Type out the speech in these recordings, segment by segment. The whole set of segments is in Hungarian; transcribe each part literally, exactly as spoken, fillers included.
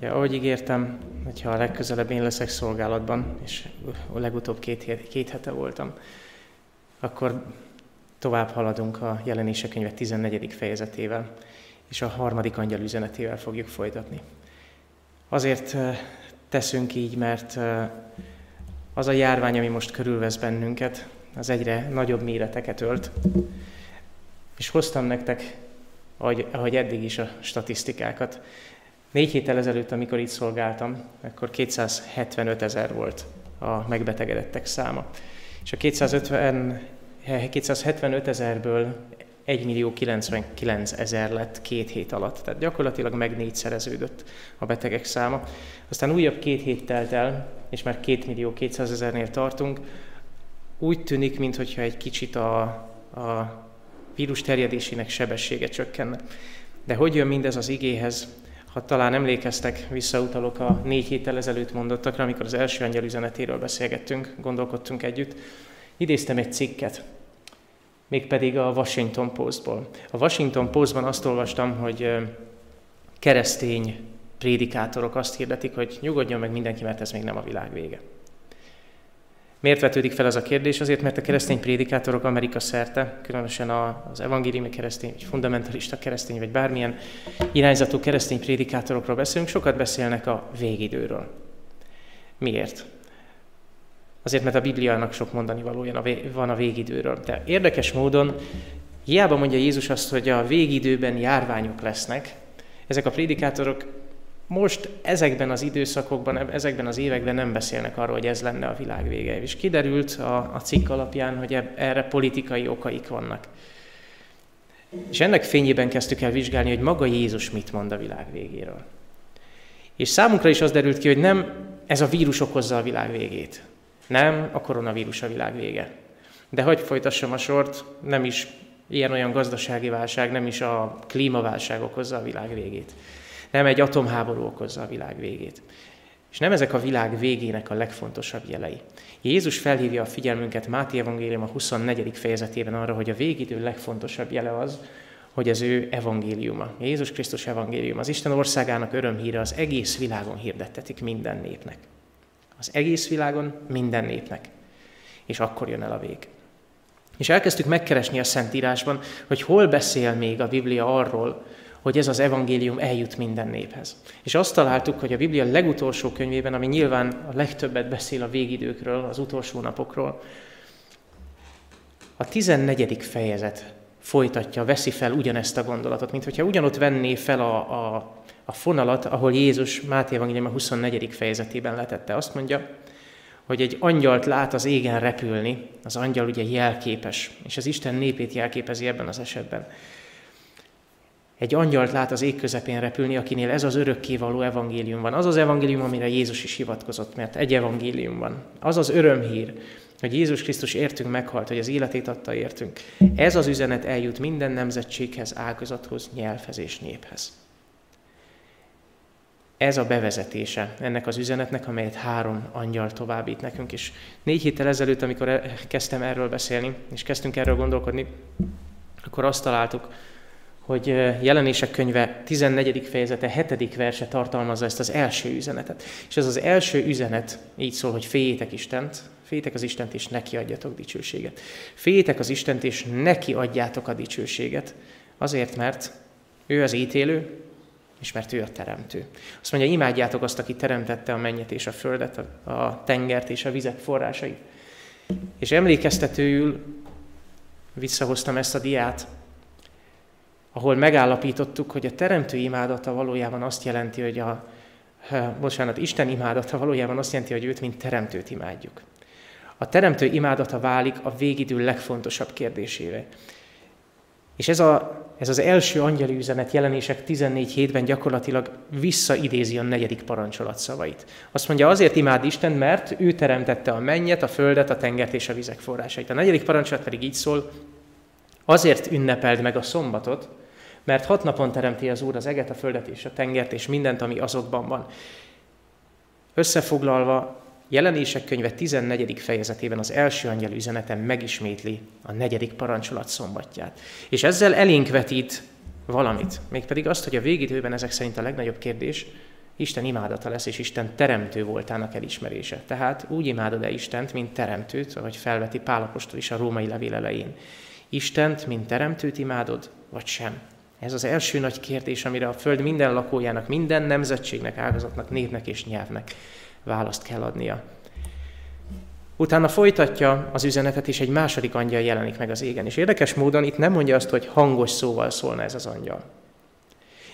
Ja, ahogy ígértem, hogyha a legközelebb én leszek szolgálatban, és a legutóbb két, két hete voltam, akkor tovább haladunk a Jelenések könyve tizennegyedik fejezetével, és a harmadik angyal üzenetével fogjuk folytatni. Azért teszünk így, mert az a járvány, ami most körülvesz bennünket, az egyre nagyobb méreteket ölt. És hoztam nektek, ahogy, ahogy eddig is, a statisztikákat. Négy héttel ezelőtt, amikor itt szolgáltam, akkor kétszázhetvenöt ezer volt a megbetegedettek száma. És a kétszázhetvenöt ezerből egymillió kilencvenkilencezer lett két hét alatt. Tehát gyakorlatilag meg négyszereződött a betegek száma. Aztán újabb két hét telt el, és már kétmillió kétszázezernél tartunk. Úgy tűnik, mintha egy kicsit a, a vírus terjedésének sebessége csökkenne. De hogy jön mindez az igéhez? Ha talán emlékeztek, visszautalok a négy héttel ezelőtt mondottakra, amikor az első angyal üzenetéről beszélgettünk, gondolkodtunk együtt. Idéztem egy cikket, mégpedig a Washington Postból. A Washington Postban azt olvastam, hogy keresztény prédikátorok azt hirdetik, hogy nyugodjon meg mindenki, mert ez még nem a világ vége. Miért vetődik fel ez a kérdés? Azért, mert a keresztény prédikátorok Amerika szerte, különösen az evangéliumi keresztény, vagy fundamentalista keresztény, vagy bármilyen irányzatú keresztény prédikátorokról beszélünk, sokat beszélnek a végidőről. Miért? Azért, mert a Bibliának sok mondani valója van a végidőről. De érdekes módon, hiába mondja Jézus azt, hogy a végidőben járványok lesznek, ezek a prédikátorok most ezekben az időszakokban, ezekben az években nem beszélnek arról, hogy ez lenne a világ vége. És kiderült a, a cikk alapján, hogy erre politikai okaik vannak. És ennek fényében kezdtük el vizsgálni, hogy maga Jézus mit mond a világ végéről. És számunkra is az derült ki, hogy nem ez a vírus okozza a világ végét. Nem a koronavírus a világ vége. De hogy folytassam a sort, nem is ilyen-olyan gazdasági válság, nem is a klímaválság okozza a világ végét. Nem egy atomháború okozza a világ végét. És nem ezek a világ végének a legfontosabb jelei. Jézus felhívja a figyelmünket Máté Evangélium a huszonnegyedik fejezetében arra, hogy a végidő legfontosabb jele az, hogy az ő evangéliuma, Jézus Krisztus evangéliuma, az Isten országának örömhíre, az egész világon hirdettetik minden népnek. Az egész világon minden népnek. És akkor jön el a vég. És elkezdtük megkeresni a Szentírásban, hogy hol beszél még a Biblia arról, hogy ez az evangélium eljut minden néphez. És azt találtuk, hogy a Biblia legutolsó könyvében, ami nyilván a legtöbbet beszél a végidőkről, az utolsó napokról, a tizennegyedik fejezet folytatja, veszi fel ugyanezt a gondolatot, mint hogyha ugyanott venné fel a, a, a fonalat, ahol Jézus Máté Evangélium a huszonnegyedik fejezetében letette. Azt mondja, hogy egy angyalt lát az égen repülni, az angyal ugye jelképes, és az Isten népét jelképezi ebben az esetben. Egy angyalt lát az ég közepén repülni, akinél ez az örökkévaló evangélium van. Az az evangélium, amire Jézus is hivatkozott, mert egy evangélium van. Az az örömhír, hogy Jézus Krisztus értünk meghalt, hogy az életét adta értünk. Ez az üzenet eljut minden nemzetséghez, ágazathoz, nyelvhez és néphez. Ez a bevezetése ennek az üzenetnek, amelyet három angyal továbbít nekünk is. Négy héttel ezelőtt, amikor kezdtem erről beszélni, és kezdtünk erről gondolkodni, akkor azt találtuk, hogy Jelenések könyve tizennegyedik fejezete hetedik verse tartalmazza ezt az első üzenetet. És ez az első üzenet így szól, hogy féljétek Istent, féljétek az Istent, és neki adjatok dicsőséget. Féljétek az Istent, és neki adjátok a dicsőséget, azért, mert ő az ítélő, és mert ő a teremtő. Azt mondja, imádjátok azt, aki teremtette a mennyet és a földet, a tengert és a vizek forrásait. És emlékeztetőül visszahoztam ezt a diát, ahol megállapítottuk, hogy a teremtő imádata valójában azt jelenti, hogy a, bocsánat, Isten imádata valójában azt jelenti, hogy őt, mint teremtőt imádjuk. A teremtő imádata válik a végidő legfontosabb kérdésévé. És ez, a, ez az első angyali üzenet Jelenések tizennégy hét-ben gyakorlatilag visszaidézi a negyedik parancsolat szavait. Azt mondja, azért imád Isten, mert ő teremtette a mennyet, a földet, a tengert és a vizek forrásait. A negyedik parancsolat pedig így szól, azért ünnepeld meg a szombatot, mert hat napon teremti az Úr az eget, a földet és a tengert, és mindent, ami azokban van. Összefoglalva, Jelenések könyve tizennegyedik fejezetében az első angyal üzenete megismétli a negyedik parancsolat szombatját. És ezzel elénk vetít valamit, mégpedig azt, hogy a végidőben ezek szerint a legnagyobb kérdés Isten imádata lesz, és Isten teremtő voltának elismerése. Tehát úgy imádod el Istent, mint teremtőt, ahogy felveti Pál apostol is a római levél elején. Istent, mint teremtőt imádod, vagy sem? Ez az első nagy kérdés, amire a Föld minden lakójának, minden nemzetségnek, ágazatnak, népnek és nyelvnek választ kell adnia. Utána folytatja az üzenetet, és egy második angyal jelenik meg az égen. És érdekes módon itt nem mondja azt, hogy hangos szóval szólna ez az angyal.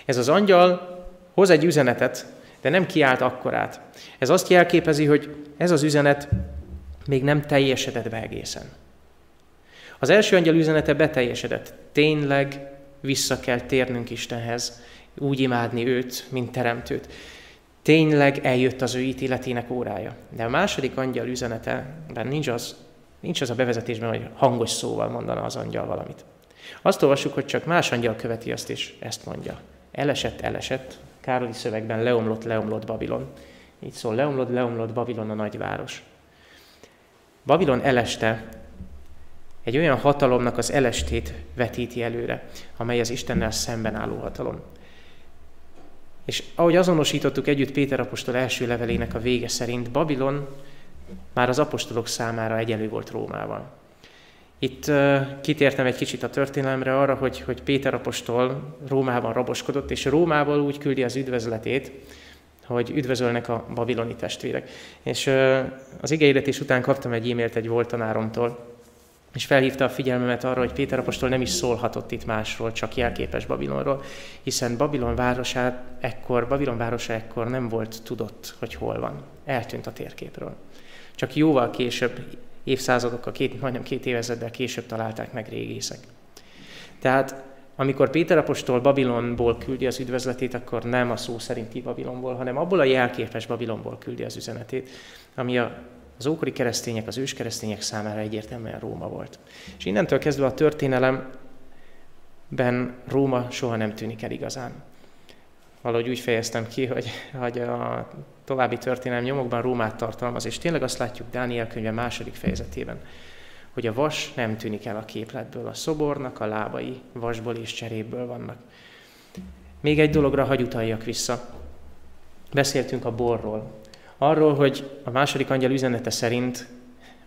Ez az angyal hoz egy üzenetet, de nem kiált akkorát. Ez azt jelképezi, hogy ez az üzenet még nem teljesedett be egészen. Az első angyal üzenete beteljesedett. Tényleg vissza kell térnünk Istenhez, úgy imádni őt, mint teremtőt. Tényleg eljött az ő ítéletének órája. De a második angyal üzeneteben nincs az, nincs az a bevezetésben, hogy hangos szóval mondana az angyal valamit. Azt olvassuk, hogy csak más angyal követi azt, és ezt mondja. Elesett, elesett, Károli szövegben leomlott, leomlott Babilon. Így szól, leomlott, leomlott Babilon a nagyváros. Babilon eleste egy olyan hatalomnak az elestét vetíti előre, amely az Istennel szemben álló hatalom. És ahogy azonosítottuk együtt Péter apostol első levelének a vége szerint, Babilon már az apostolok számára egyenlő volt Rómával. Itt uh, kitértem egy kicsit a történelemre arra, hogy, hogy Péter apostol Rómában raboskodott, és Rómából úgy küldi az üdvözletét, hogy üdvözölnek a babiloni testvérek. És uh, az igehirdetés után kaptam egy e-mailt egy volt tanáromtól, és felhívta a figyelmemet arra, hogy Péter apostol nem is szólhatott itt másról, csak jelképes Babilonról, hiszen Babilon városát ekkor, Babilon városa ekkor nem volt tudott, hogy hol van. Eltűnt a térképről. Csak jóval később, évszázadokkal, két, majdnem két évezeddel később találták meg régészek. Tehát amikor Péter apostol Babilonból küldi az üdvözletét, akkor nem a szó szerinti Babilonból, hanem abból a jelképes Babilonból küldi az üzenetét, ami a az ókori keresztények, az őskeresztények számára egyértelműen Róma volt. És innentől kezdve a történelemben Róma soha nem tűnik el igazán. Valahogy úgy fejeztem ki, hogy, hogy a további történelem nyomokban Rómát tartalmaz, és tényleg azt látjuk Dániel könyve második fejezetében, hogy a vas nem tűnik el a képletből, a szobornak a lábai vasból és cserépből vannak. Még egy dologra hagy utaljak vissza. Beszéltünk a borról. Arról, hogy a második angyal üzenete szerint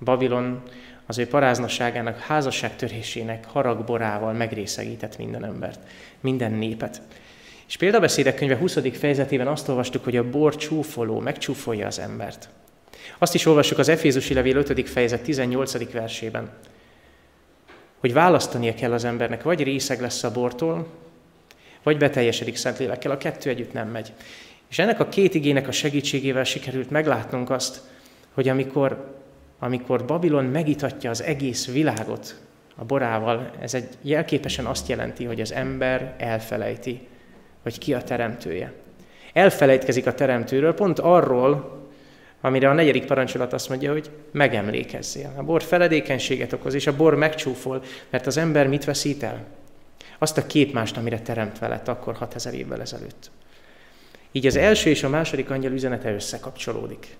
Babilon az ő paráznosságának, házasságtörésének haragborával megrészegített minden embert, minden népet. És példabeszédek könyve huszadik fejezetében azt olvastuk, hogy a bor csúfoló, megcsúfolja az embert. Azt is olvassuk az Efézusi Levél ötödik fejezet tizennyolcadik versében, hogy választania kell az embernek, vagy részeg lesz a bortól, vagy beteljesedik Szentlélekkel, a kettő együtt nem megy. És ennek a két igének a segítségével sikerült meglátnunk azt, hogy amikor, amikor Babilon megitatja az egész világot a borával, ez egy jelképesen azt jelenti, hogy az ember elfelejti, hogy ki a teremtője. Elfelejtkezik a teremtőről, pont arról, amire a negyedik parancsolat azt mondja, hogy megemlékezzél. A bor feledékenységet okoz, és a bor megcsúfol, mert az ember mit veszít el? Azt a képmást, amire teremtve lett akkor hatezer évvel ezelőtt. Így az első és a második angyal üzenete összekapcsolódik.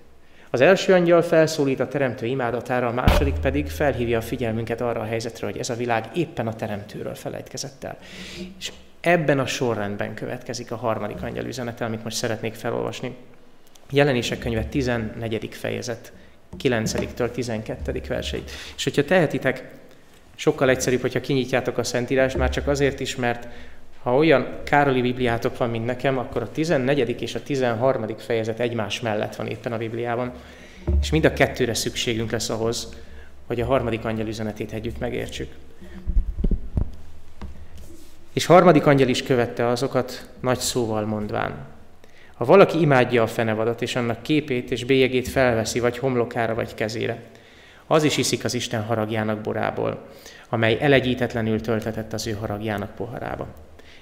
Az első angyal felszólít a teremtő imádatára, a második pedig felhívja a figyelmünket arra a helyzetre, hogy ez a világ éppen a teremtőről felejtkezett el. És ebben a sorrendben következik a harmadik angyal üzenete, amit most szeretnék felolvasni. Jelenések könyve tizennegyedik fejezet kilencediktől tizenkettediktől verseit. És hogyha tehetitek, sokkal egyszerűbb, hogyha kinyitjátok a Szentírást, már csak azért is, mert ha olyan Károli Bibliátok van, mint nekem, akkor a tizennegyedik és a tizenharmadik fejezet egymás mellett van éppen a Bibliában, és mind a kettőre szükségünk lesz ahhoz, hogy a harmadik angyal üzenetét együtt megértsük. És harmadik angyal is követte azokat, nagy szóval mondván: ha valaki imádja a fenevadat, és annak képét és bélyegét felveszi, vagy homlokára, vagy kezére, az is iszik az Isten haragjának borából, amely elegyítetlenül töltetett az ő haragjának poharába.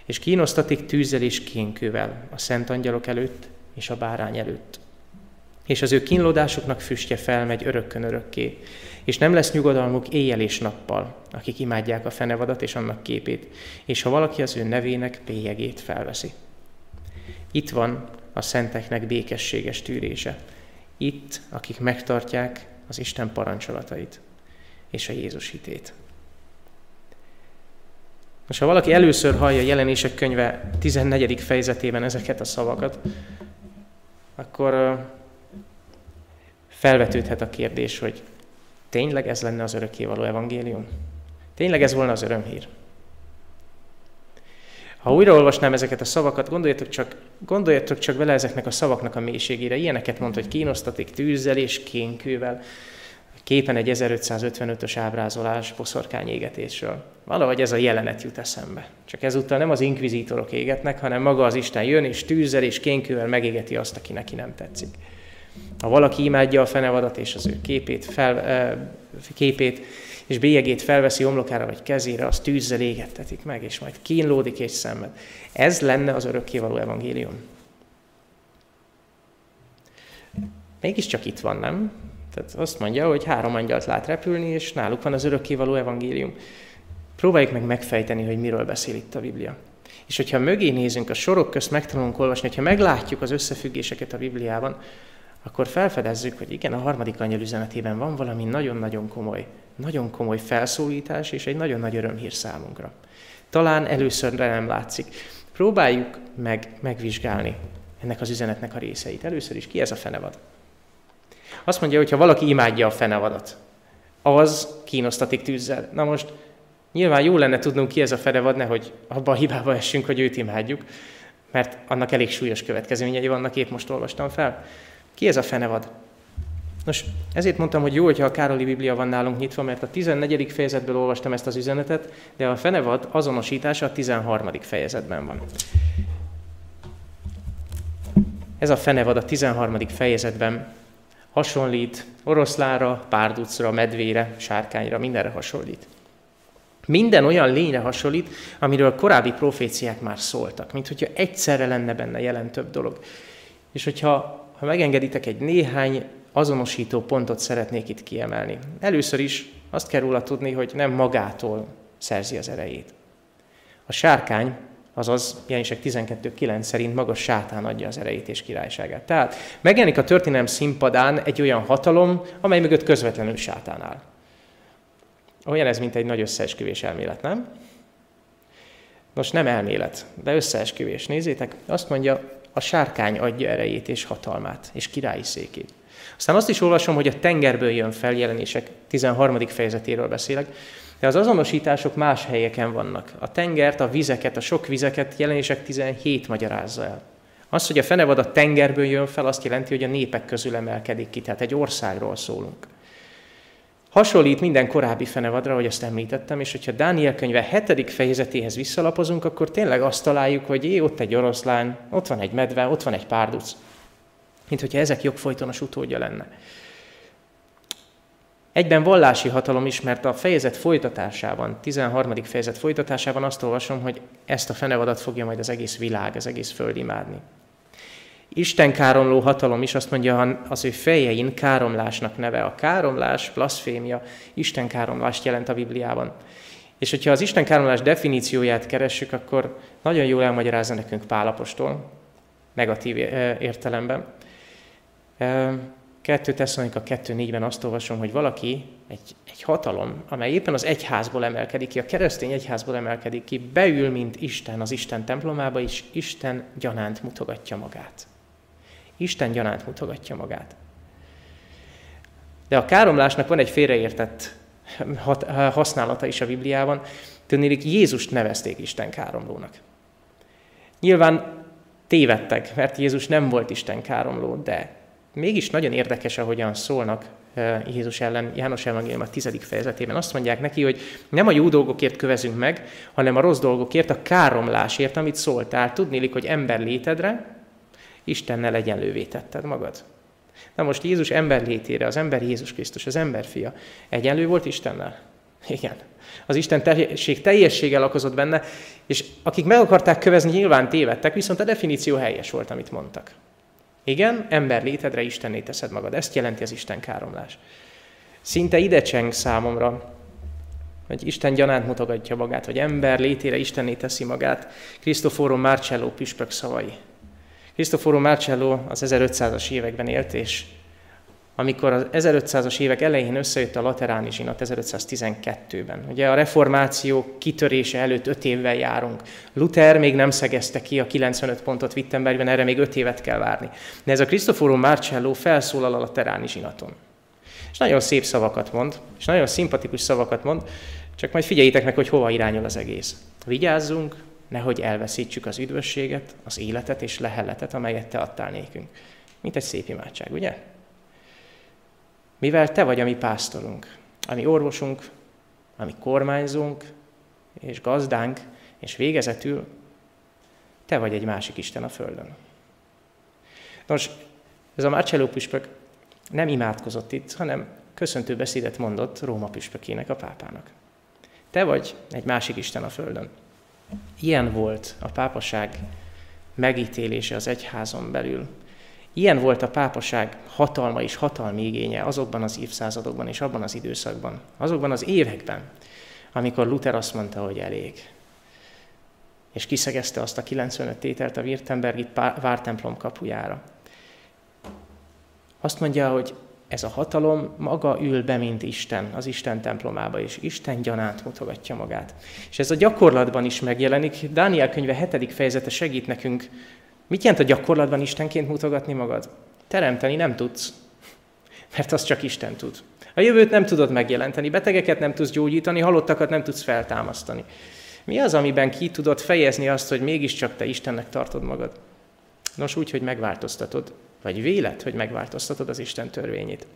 És kínosztatik tűzzel és kénkővel a szent angyalok előtt és a bárány előtt. És az ő kínlódásuknak füstje felmegy örökkön-örökké, és nem lesz nyugodalmuk éjjel és nappal, akik imádják a fenevadat és annak képét, és ha valaki az ő nevének bélyegét felveszi. Itt van a szenteknek békességes tűrése, itt, akik megtartják az Isten parancsolatait és a Jézus hitét. Most ha valaki először hallja a Jelenések könyve tizennegyedik fejezetében ezeket a szavakat, akkor felvetődhet a kérdés, hogy tényleg ez lenne az örökkévaló evangélium? Tényleg ez volna az örömhír? Ha újraolvasnám ezeket a szavakat, gondoljatok csak, gondoljatok csak vele ezeknek a szavaknak a mélységére. Ilyeneket mondta, hogy kínosztatik tűzzel és kénkővel. Képen egy ezerötszázötvenötös ábrázolás boszorkány égetésről. Valahogy ez a jelenet jut eszembe. Csak ezúttal nem az inkvizítorok égetnek, hanem maga az Isten jön, és tűzzel és kénkővel megégeti azt, aki neki nem tetszik. Ha valaki imádja a fenevadat és az ő képét, fel, eh, képét és bélyegét felveszi omlokára vagy kezére, az tűzzel égettetik meg, és majd kínlódik és szenved. Ez lenne az örökkévaló evangélium. Mégiscsak itt van, nem? Tehát azt mondja, hogy három angyalt lát repülni, és náluk van az örökkévaló evangélium. Próbáljuk meg megfejteni, hogy miről beszél itt a Biblia. És hogyha mögé nézünk, a sorok közt megtanulunk olvasni, hogyha meglátjuk az összefüggéseket a Bibliában, akkor felfedezzük, hogy igen, a harmadik angyal üzenetében van valami nagyon-nagyon komoly, nagyon komoly felszólítás és egy nagyon nagy örömhír számunkra. Talán előszörre nem látszik. Próbáljuk meg megvizsgálni ennek az üzenetnek a részeit. Először is ki ez a fenevad? Azt mondja, hogy ha valaki imádja a fenevadat, az kínosztatik tűzzel. Na most nyilván jó lenne tudnunk, ki ez a fenevad, nehogy abba a hibába essünk, hogy őt imádjuk, mert annak elég súlyos következményei vannak, épp most olvastam fel. Ki ez a fenevad? Nos, ezért mondtam, hogy jó, hogyha a Károli Biblia van nálunk nyitva, mert a tizennegyedik fejezetből olvastam ezt az üzenetet, de a fenevad azonosítása a tizenharmadik fejezetben van. Ez a fenevad a tizenharmadik fejezetben hasonlít oroszlára, párducra, medvére, sárkányra, mindenre hasonlít. Minden olyan lényre hasonlít, amiről korábbi proféciák már szóltak, mint hogyha egyszerre lenne benne jelen több dolog. És hogyha ha megengeditek, egy néhány azonosító pontot szeretnék itt kiemelni. Először is azt kell róla tudni, hogy nem magától szerzi az erejét. A sárkány, azaz Jelenések tizenkettő kilenc szerint maga Sátán adja az erejét és királyságát. Tehát megjelenik a történelem színpadán egy olyan hatalom, amely mögött közvetlenül Sátán áll. Olyan ez, mint egy nagy összeesküvés elmélet, nem? Nos, nem elmélet, de összeesküvés. Nézzétek, azt mondja, a sárkány adja erejét és hatalmát, és királyi székét. Aztán azt is olvasom, hogy a tengerből jön fel, Jelenések tizenharmadik fejezetéről beszélek, de az azonosítások más helyeken vannak. A tengert, a vizeket, a sok vizeket Jelenések tizenhét magyarázza el. Az, hogy a fenevad a tengerből jön fel, azt jelenti, hogy a népek közül emelkedik ki, tehát egy országról szólunk. Hasonlít minden korábbi fenevadra, ahogy azt említettem, és hogyha Dániel könyve hetedik fejezetéhez visszalapozunk, akkor tényleg azt találjuk, hogy jé, ott egy oroszlán, ott van egy medve, ott van egy párduc. Mint hogyha ezek jogfolytonos utódja lenne. Egyben vallási hatalom is, mert a fejezet folytatásában, tizenharmadik fejezet folytatásában azt olvasom, hogy ezt a fenevadat fogja majd az egész világ, az egész föld imádni. Isten káromló hatalom is, azt mondja, az ő fejein káromlásnak neve. A káromlás, blaszfémia, Isten káromlást jelent a Bibliában. És hogyha az Isten káromlás definícióját keressük, akkor nagyon jól elmagyarázza nekünk Pál apostol, negatív értelemben. Második Tesszalonika kettő négyben azt olvasom, hogy valaki, egy, egy hatalom, amely éppen az egyházból emelkedik ki, a keresztény egyházból emelkedik ki, beül, mint Isten az Isten templomába, és Isten gyanánt mutogatja magát. Isten gyanánt mutogatja magát. De a káromlásnak van egy félreértett használata is a Bibliában. Tudniillik, Jézust nevezték Isten káromlónak. Nyilván tévedtek, mert Jézus nem volt Isten káromló, de mégis nagyon érdekes, ahogyan szólnak Jézus ellen János Evangélium a tizedik fejezetében. Azt mondják neki, hogy nem a jó dolgokért kövezünk meg, hanem a rossz dolgokért, a káromlásért, amit szóltál. Tudniillik, hogy ember létedre, Istennel egyenlővé tetted magad. Na most Jézus ember létére, az ember Jézus Krisztus, az ember fia egyenlő volt Istennel? Igen. Az Isten teljeség teljességgel lakozott benne, és akik meg akarták kövezni, nyilván tévedtek, viszont a definíció helyes volt, amit mondtak. Igen, ember létedre, Istenné teszed magad. Ezt jelenti az Isten káromlás. Szinte idecseng számomra, hogy Isten gyanánt mutogatja magát, vagy ember létére, Istenné teszi magát. Christophoro Marcello püspök szavai. Christophoro Marcello az ezerötszázas években élt, és amikor az ezerötszázas évek elején összejött a lateráni zsinat ezerötszáztizenkettőben. Ugye a reformáció kitörése előtt öt évvel járunk. Luther még nem szegezte ki a kilencvenöt pontot Wittenbergben, erre még öt évet kell várni. De ez a Christophoro Marcello felszólal a lateráni zsinaton. És nagyon szép szavakat mond, és nagyon szimpatikus szavakat mond, csak majd figyeljétek meg, hogy hova irányul az egész. Vigyázzunk, nehogy elveszítsük az üdvösséget, az életet és leheletet, amelyet te adtál nékünk. Mint egy szép imádság, ugye? Mivel te vagy a mi pásztorunk, a mi orvosunk, a mi kormányzónk és gazdánk, és végezetül te vagy egy másik Isten a földön. Nos, ez a Marcello püspök nem imádkozott itt, hanem köszöntő beszédet mondott Róma püspökének, a pápának. Te vagy egy másik Isten a földön. Ilyen volt a pápaság megítélése az egyházon belül. Ilyen volt a pápaság hatalma és hatalmi igénye azokban az évszázadokban és abban az időszakban, azokban az években, amikor Luther azt mondta, hogy elég. És kiszegezte azt a kilencvenöt tételt a württembergi vártemplom kapujára. Azt mondja, hogy ez a hatalom maga ül be, mint Isten, az Isten templomába, és Isten gyanánt mutogatja magát. És ez a gyakorlatban is megjelenik. Dániel könyve hetedik fejezete segít nekünk. Mit jelent a gyakorlatban Istenként mutogatni magad? Teremteni nem tudsz, mert azt csak Isten tud. A jövőt nem tudod megjelenteni, betegeket nem tudsz gyógyítani, halottakat nem tudsz feltámasztani. Mi az, amiben ki tudod fejezni azt, hogy mégiscsak te Istennek tartod magad? Nos, úgy, hogy megváltoztatod, vagy vélet, hogy megváltoztatod az Isten törvényét.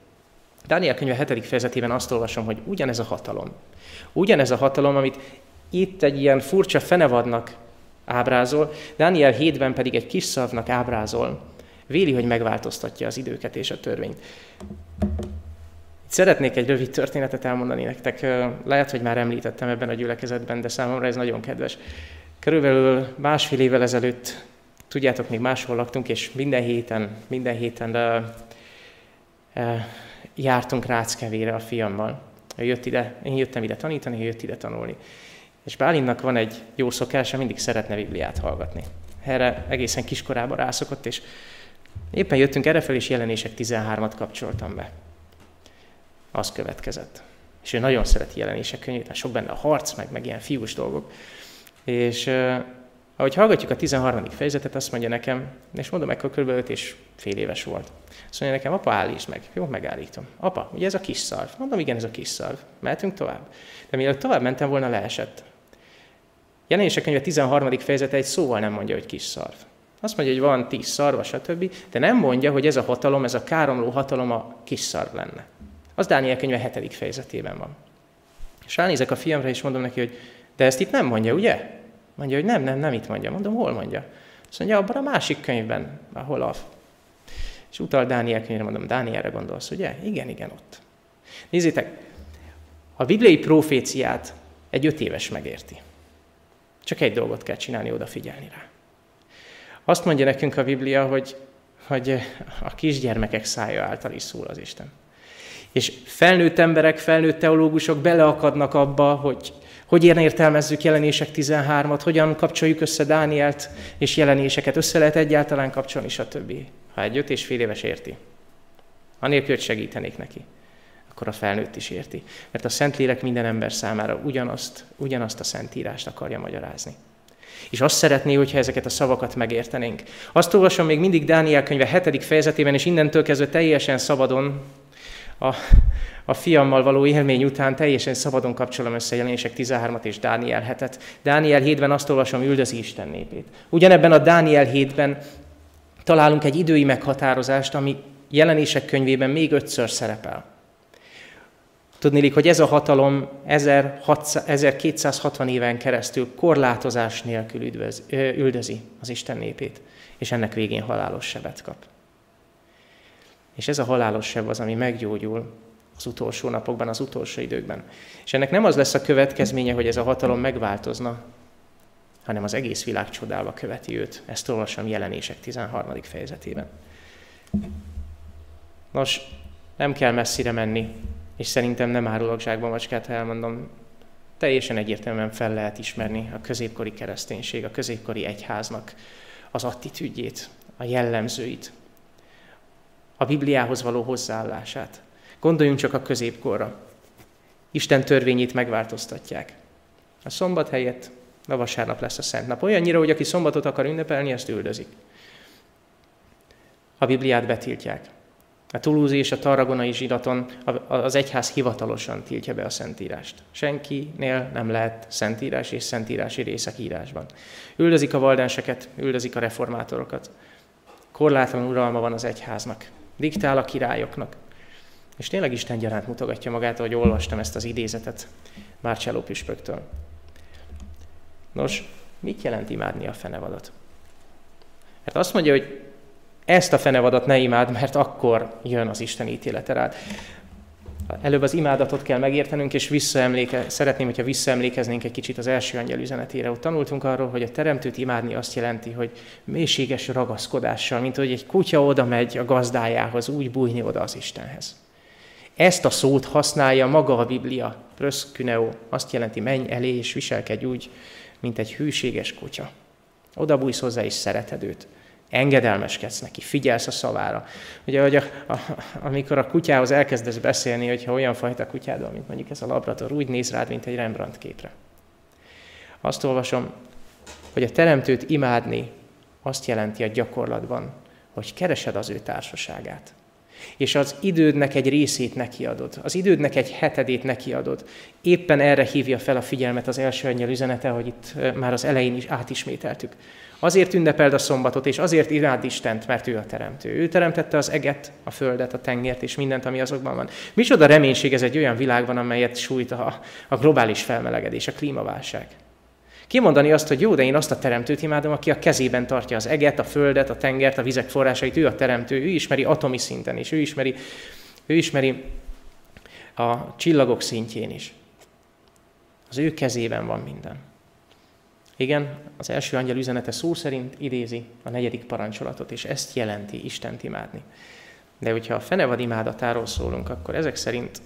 Dániel könyve hetedik fejezetében azt olvasom, hogy ugyanez a hatalom. Ugyanez a hatalom, amit itt egy ilyen furcsa fenevadnak ábrázol, Dániel hétben pedig egy kis szavnak ábrázol, véli, hogy megváltoztatja az időket és a törvényt. Szeretnék egy rövid történetet elmondani nektek, lehet, hogy már említettem ebben a gyülekezetben, de számomra ez nagyon kedves. Körülbelül másfél évvel ezelőtt, tudjátok, még máshol laktunk, és minden héten, minden héten uh, uh, jártunk Ráckevére a fiammal. Ő jött ide, én jöttem ide tanítani, ő jött ide tanulni. És Bálinnak van egy jó szokása, mindig szeretne Bibliát hallgatni. Erre egészen kiskorában rászokott, és éppen jöttünk errefelé, és Jelenések tizenhármat kapcsoltam be. Az következett. És ő nagyon szereti Jelenések könyvét, mert sok benne a harc, meg, meg ilyen fiús dolgok. És uh, ahogy hallgatjuk a tizenharmadik fejezetet, azt mondja nekem, és mondom, ekkor kb. öt és fél éves volt. Azt mondja nekem, apa, állítsd meg. Jó, megállítom. Apa, ugye ez a kis szarv? Mondom, igen, ez a kis szarv. Mehetünk tovább. De mielőtt tovább mentem volna, leesett. Jelenések könyve tizenharmadik fejezete egy szóval nem mondja, hogy kis szarv. Azt mondja, hogy van tíz szarva, stb., de nem mondja, hogy ez a hatalom, ez a káromló hatalom a kis szarv lenne. Az Dániel könyve hetedik fejezetében van. És ránézek a filmre, és mondom neki, hogy de ezt itt nem mondja, ugye? Mondja, hogy nem, nem, nem itt mondja. Mondom, hol mondja? Azt mondja, abban a másik könyvben, ahol a... És utal Dániel könyvre, mondom, Dánielre gondolsz, ugye? Igen, igen, ott. Nézzétek, a bibliai proféciát egy öt éves megérti. Csak egy dolgot kell csinálni, odafigyelni rá. Azt mondja nekünk a Biblia, hogy, hogy a kisgyermekek szája által is szól az Isten. És felnőtt emberek, felnőtt teológusok beleakadnak abba, hogy hogyan értelmezzük Jelenések tizenhármat, hogyan kapcsoljuk össze Dánielt és Jelenéseket, össze lehet egyáltalán kapcsolni, stb. Ha egy öt és fél éves érti, anélkül, hogy segítenék neki, akkor a felnőtt is érti. Mert a Szentlélek minden ember számára ugyanazt, ugyanazt a Szentírást akarja magyarázni. És azt szeretné, hogyha ezeket a szavakat megértenénk. Azt olvasom még mindig Dániel könyve hetedik fejezetében, és innentől kezdve teljesen szabadon, A, a fiammal való élmény után teljesen szabadon kapcsolom össze Jelenések tizenhármat és Dániel hetet. Dániel hétben azt olvasom, üldözi Isten népét. Ugyanebben a Dániel hétben találunk egy idői meghatározást, ami Jelenések könyvében még ötször szerepel. Tudnélik, hogy ez a hatalom ezerkétszázhatvan éven keresztül korlátozás nélkül üdvöz, üldözi az Isten népét, és ennek végén halálos sebet kap. És ez a halálos seb az, ami meggyógyul az utolsó napokban, az utolsó időkben. És ennek nem az lesz a következménye, hogy ez a hatalom megváltozna, hanem az egész világ csodálva követi őt. Ezt olvasom Jelenések tizenharmadik fejezetében. Nos, nem kell messzire menni, és szerintem nem árulok zsákba macskát, ha elmondom, teljesen egyértelműen fel lehet ismerni a középkori kereszténység, a középkori egyháznak az attitűdjét, a jellemzőit. a Bibliához való hozzáállását. Gondoljunk csak a középkorra. Isten törvényét megváltoztatják. A szombat helyett a vasárnap lesz a szent nap. Olyannyira, hogy aki szombatot akar ünnepelni, ezt üldözik. A Bibliát betiltják. A tuluzi és a tarragonai zsinaton az egyház hivatalosan tiltja be a Szentírást. Senkinél nem lehet Szentírás és szentírási részek írásban. Üldözik a valdenseket, üldözik a reformátorokat. Korlátlan uralma van az egyháznak. Diktál a királyoknak. És tényleg Isten gyaránt mutogatja magát, ahogy olvastam ezt az idézetet Marcello püspöktől. Nos, mit jelent imádni a fenevadat? Mert azt mondja, hogy ezt a fenevadat ne imád, mert akkor jön az Isten ítélete rád. Előbb az imádatot kell megértenünk, és visszaemléke... szeretném, hogyha visszaemlékeznénk egy kicsit az első angyal üzenetére. Ott tanultunk arról, hogy a teremtőt imádni azt jelenti, hogy mélységes ragaszkodással, mint hogy egy kutya oda megy a gazdájához, úgy bújni oda az Istenhez. Ezt a szót használja maga a Biblia, pröszküneó, azt jelenti, menj elé és viselkedj úgy, mint egy hűséges kutya. Oda bújsz hozzá és szereted őt. Engedelmeskedsz neki, figyelsz a szavára. Ugye, hogy a, a, amikor a kutyához elkezdesz beszélni, hogyha olyan fajta kutyád van, mint mondjuk ez a labrador, úgy néz rád, mint egy Rembrandt képre. Azt olvasom, hogy a teremtőt imádni azt jelenti a gyakorlatban, hogy keresed az ő társaságát. És az idődnek egy részét nekiadod, az idődnek egy hetedét nekiadod. Éppen erre hívja fel a figyelmet az első angyal üzenete, hogy itt már az elején is átismételtük. Azért ünnepeld a szombatot, és azért imádd Istent, mert ő a teremtő. Ő teremtette az eget, a földet, a tengert, és mindent, ami azokban van. Micsoda reménység ez egy olyan világban, amelyet sújt a, a globális felmelegedés, a klímaválság. Kimondani azt, hogy jó, de én azt a teremtőt imádom, aki a kezében tartja az eget, a földet, a tengert, a vizek forrásait, ő a teremtő, ő ismeri atomi szinten is, ő ismeri, ő ismeri a csillagok szintjén is. Az ő kezében van minden. Igen, az első angyal üzenete szó szerint idézi a negyedik parancsolatot, és ezt jelenti Istent imádni. De hogyha a fenevad imádatáról szólunk, akkor ezek szerint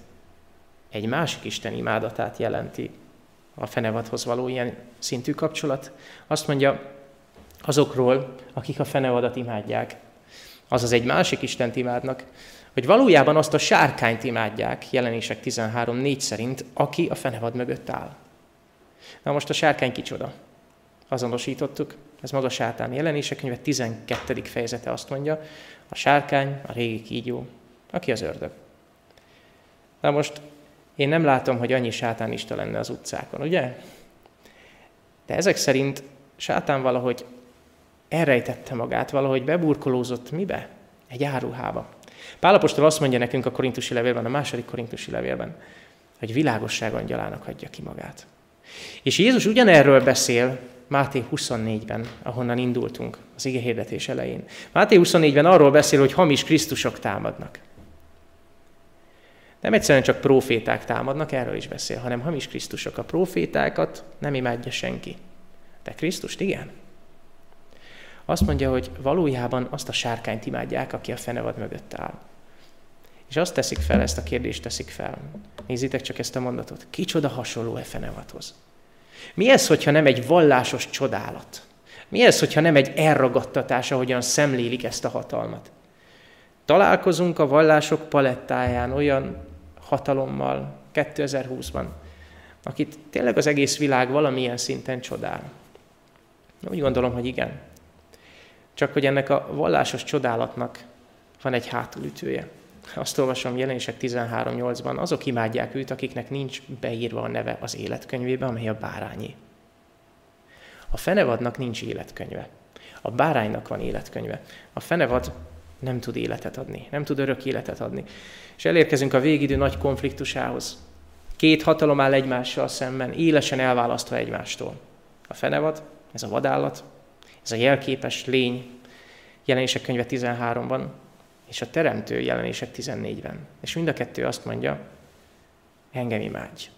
egy másik Isten imádatát jelenti a fenevadhoz való ilyen szintű kapcsolat. Azt mondja azokról, akik a fenevadat imádják, azaz egy másik Istent imádnak, hogy valójában azt a sárkányt imádják, Jelenések tizenhárom négy szerint, aki a fenevad mögött áll. Na most a sárkány kicsoda? Azonosítottuk, ez maga Sátán. Jelenések könyve tizenkettedik fejezete azt mondja, a sárkány, a régi kígyó, aki az ördög. Na most én nem látom, hogy annyi sátánista lenne az utcákon, ugye? De ezek szerint Sátán valahogy elrejtette magát, valahogy beburkolózott mibe? Egy áruhába. Pál apostol azt mondja nekünk a korintusi levélben, a második korintusi levélben, hogy világosság angyalának adja ki magát. És Jézus ugyanerről beszél Máté huszonnégyben, ahonnan indultunk az igehirdetés elején. Máté huszonnégyben arról beszél, hogy hamis Krisztusok támadnak. Nem egyszerűen csak proféták támadnak, erről is beszél, hanem hamis Krisztusok. A profétákat nem imádja senki. De Krisztust igen. Azt mondja, hogy valójában azt a sárkányt imádják, aki a fenevad mögött áll. És azt teszik fel, ezt a kérdést teszik fel. Nézzétek csak ezt a mondatot. Kicsoda hasonló e fenevadhoz? Mi ez, hogyha nem egy vallásos csodálat? Mi ez, hogyha nem egy elragadtatás, ahogyan szemlélik ezt a hatalmat? Találkozunk a vallások palettáján olyan hatalommal kétezer-húszban, akit tényleg az egész világ valamilyen szinten csodál. Úgy gondolom, hogy igen. Csak hogy ennek a vallásos csodálatnak van egy hátulütője. Azt olvasom Jelenések tizenhárom nyolcban, azok imádják őt, akiknek nincs beírva a neve az életkönyvébe, amely a bárányi. A fenevadnak nincs életkönyve. A báránynak van életkönyve. A fenevad nem tud életet adni, nem tud örök életet adni. És elérkezünk a végidő nagy konfliktusához. Két hatalom áll egymással szemben, élesen elválasztva egymástól. A fenevad, ez a vadállat, ez a jelképes lény, Jelenések könyve tizenháromban, és a teremtő Jelenések tizennégyben. És mind a kettő azt mondja, engem imádj.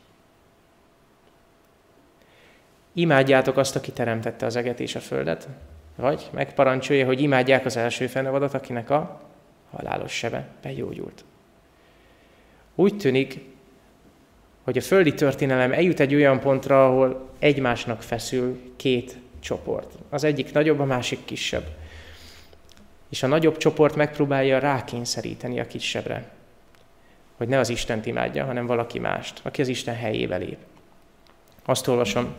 Imádjátok azt, aki teremtette az eget és a földet, vagy megparancsolja, hogy imádják az első fenevadat, akinek a halálos sebe begyógyult. Úgy tűnik, hogy a földi történelem eljut egy olyan pontra, ahol egymásnak feszül két csoport. Az egyik nagyobb, a másik kisebb. és a nagyobb csoport megpróbálja rákényszeríteni a kisebbre, hogy ne az Istent imádja, hanem valaki mást, aki az Isten helyébe lép. Azt olvasom,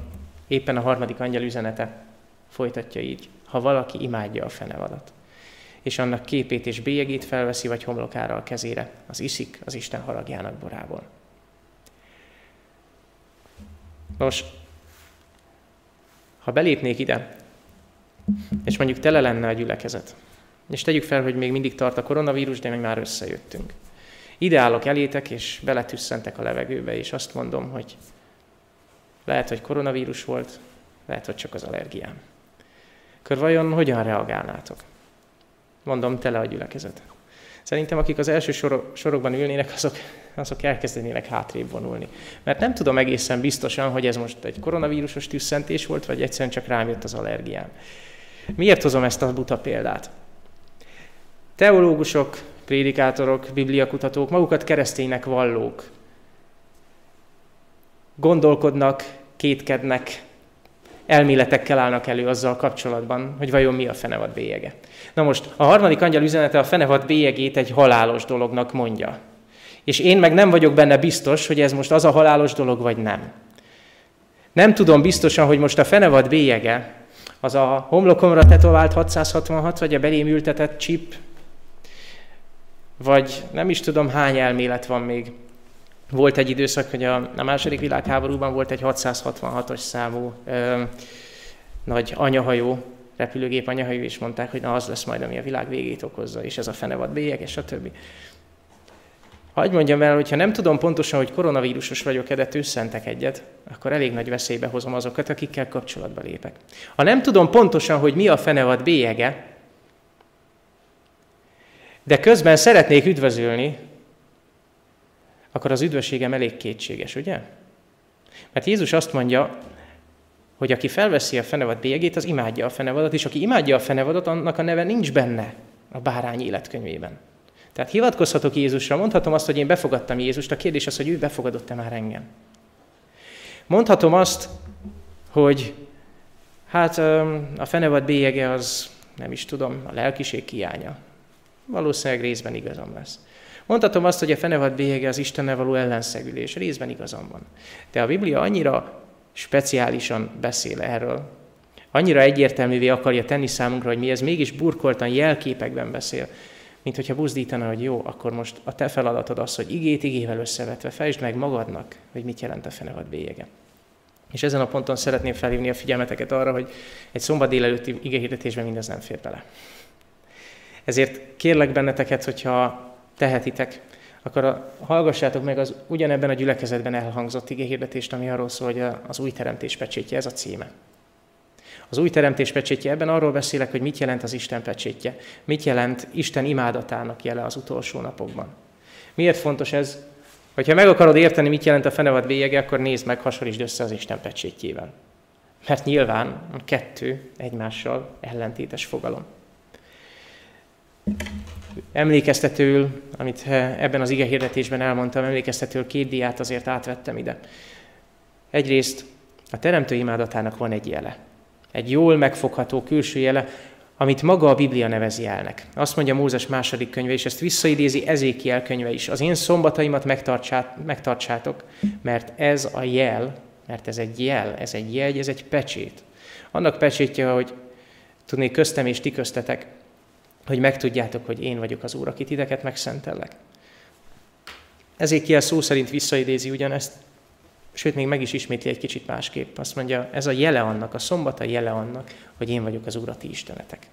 éppen a harmadik angyal üzenete folytatja így, ha valaki imádja a fenevadat, és annak képét és bélyegét felveszi, vagy homlokára a kezére, az iszik az Isten haragjának borából. Nos, ha belépnék ide, és mondjuk tele lenne a gyülekezet, és tegyük fel, hogy még mindig tart a koronavírus, de még már összejöttünk. Ide állok elétek, és beletüsszentek a levegőbe, és azt mondom, hogy lehet, hogy koronavírus volt, lehet, hogy csak az allergiám. Akkor vajon hogyan reagálnátok? Mondom, tele a gyülekezet. Szerintem akik az első sor- sorokban ülnének, azok, azok elkezdenének hátrébb vonulni. Mert nem tudom egészen biztosan, hogy ez most egy koronavírusos tüsszentés volt, vagy egyszerűen csak rám jött az allergiám. Miért hozom ezt a buta példát? Teológusok, prédikátorok, bibliakutatók, magukat kereszténynek vallók, gondolkodnak, kétkednek, elméletekkel állnak elő azzal kapcsolatban, hogy vajon mi a fenevad bélyege. Na most, a harmadik angyal üzenete a fenevad bélyegét egy halálos dolognak mondja. És én meg nem vagyok benne biztos, hogy ez most az a halálos dolog, vagy nem. Nem tudom biztosan, hogy most a fenevad bélyege az a homlokomra tetovált hatszázhatvanhat, vagy a belém ültetett csip, vagy nem is tudom, hány elmélet van még. Volt egy időszak, hogy a második világháborúban volt egy hatszázhatvanhatos számú ö, nagy anyahajó, repülőgép anyahajó, és mondták, hogy na az lesz majd, ami a világ végét okozza, és ez a fenevad bélyeg, és a többi. Hadd mondjam el, hogyha nem tudom pontosan, hogy koronavírusos vagyok-e, de tüsszentek egyet, akkor elég nagy veszélybe hozom azokat, akikkel kapcsolatba lépek. Ha nem tudom pontosan, hogy mi a fenevad bélyege, de közben szeretnék üdvözölni, akkor az üdvösségem elég kétséges, ugye? Mert Jézus azt mondja, hogy aki felveszi a fenevad bélyegét, az imádja a fenevadat, és aki imádja a fenevadat, annak a neve nincs benne a bárány életkönyvében. Tehát hivatkozhatok Jézusra, mondhatom azt, hogy én befogadtam Jézust, a kérdés az, hogy ő befogadott-e már engem. Mondhatom azt, hogy hát a fenevad bélyege az, nem is tudom, a lelkiség hiánya. Valószínűleg részben igazam lesz. Mondhatom azt, hogy a fenevad bélyege az Istennel való ellenszegülés, részben igazam van. De a Biblia annyira speciálisan beszél erről, annyira egyértelművé akarja tenni számunkra, hogy mi ez mégis burkoltan jelképekben beszél, mint hogyha buzdítana, hogy jó, akkor most a te feladatod az, hogy igét igével összevetve fejtsd meg magadnak, hogy mit jelent a fenevad bélyege. És ezen a ponton szeretném felhívni a figyelmeteket arra, hogy egy szombat délelőtti igehirdetésben mindez nem fér bele. Ezért kérlek benneteket, hogyha tehetitek, akkor hallgassátok meg az ugyanebben a gyülekezetben elhangzott igéhirdetést, ami arról szól, hogy az új teremtés pecsétje, ez a címe. Az új teremtés pecsétje, ebben arról beszélek, hogy mit jelent az Isten pecsétje, mit jelent Isten imádatának jele az utolsó napokban. Miért fontos ez? Hogyha meg akarod érteni, mit jelent a fenevad bélyege, akkor nézd meg, hasonlítsd össze az Isten pecsétjével. Mert nyilván a kettő egymással ellentétes fogalom. Emlékeztetőül, amit ebben az igehirdetésben elmondtam, emlékeztetőül két diát azért átvettem ide. Egyrészt a teremtő imádatának van egy jele, egy jól megfogható külső jele, amit maga a Biblia nevezi jelnek. Azt mondja Mózes második könyve, és ezt visszaidézi Ezékiel könyve is. Az én szombataimat megtartsátok, mert ez a jel, mert ez egy jel, ez egy jegy, ez egy pecsét. Annak pecsétje, hogy tudnék köztem és ti köztetek, hogy megtudjátok, hogy én vagyok az Úr, akit titeket megszentellek. Ezékiel szó szerint visszaidézi ugyanezt, sőt, még meg is ismétli egy kicsit másképp. Azt mondja, ez a jele annak, a szombat a jele annak, hogy én vagyok az Úr, a ti Istenetek.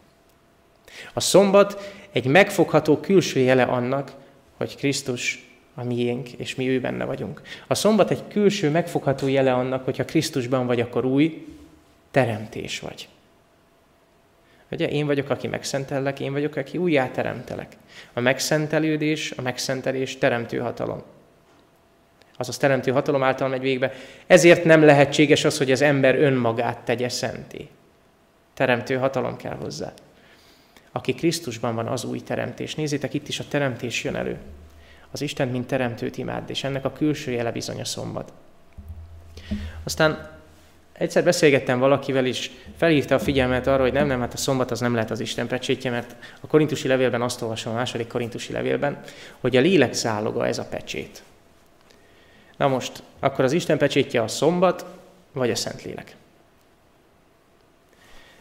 A szombat egy megfogható külső jele annak, hogy Krisztus a miénk, és mi ő benne vagyunk. A szombat egy külső megfogható jele annak, hogyha Krisztusban vagy, akkor új teremtés vagy. Ugye, én vagyok, aki megszentellek, én vagyok, aki újjáteremtelek. A megszentelődés, a megszentelés teremtő hatalom. Azaz teremtő hatalom által megy végbe. Ezért nem lehetséges az, hogy az ember önmagát tegye szenté. Teremtő hatalom kell hozzá. Aki Krisztusban van, az új teremtés. Nézzétek, itt is a teremtés jön elő. Az Isten mint teremtőt imád, és ennek a külső jele bizony a szombat. Aztán Egyszer beszélgettem valakivel, és felhívta a figyelmet arra, hogy nem, nem, hát a szombat az nem lehet az Isten pecsétje, mert a korintusi levélben azt olvasom, a második korintusi levélben, hogy a lélek záloga ez a pecsét. Na most, akkor az Isten pecsétje a szombat, vagy a Szentlélek?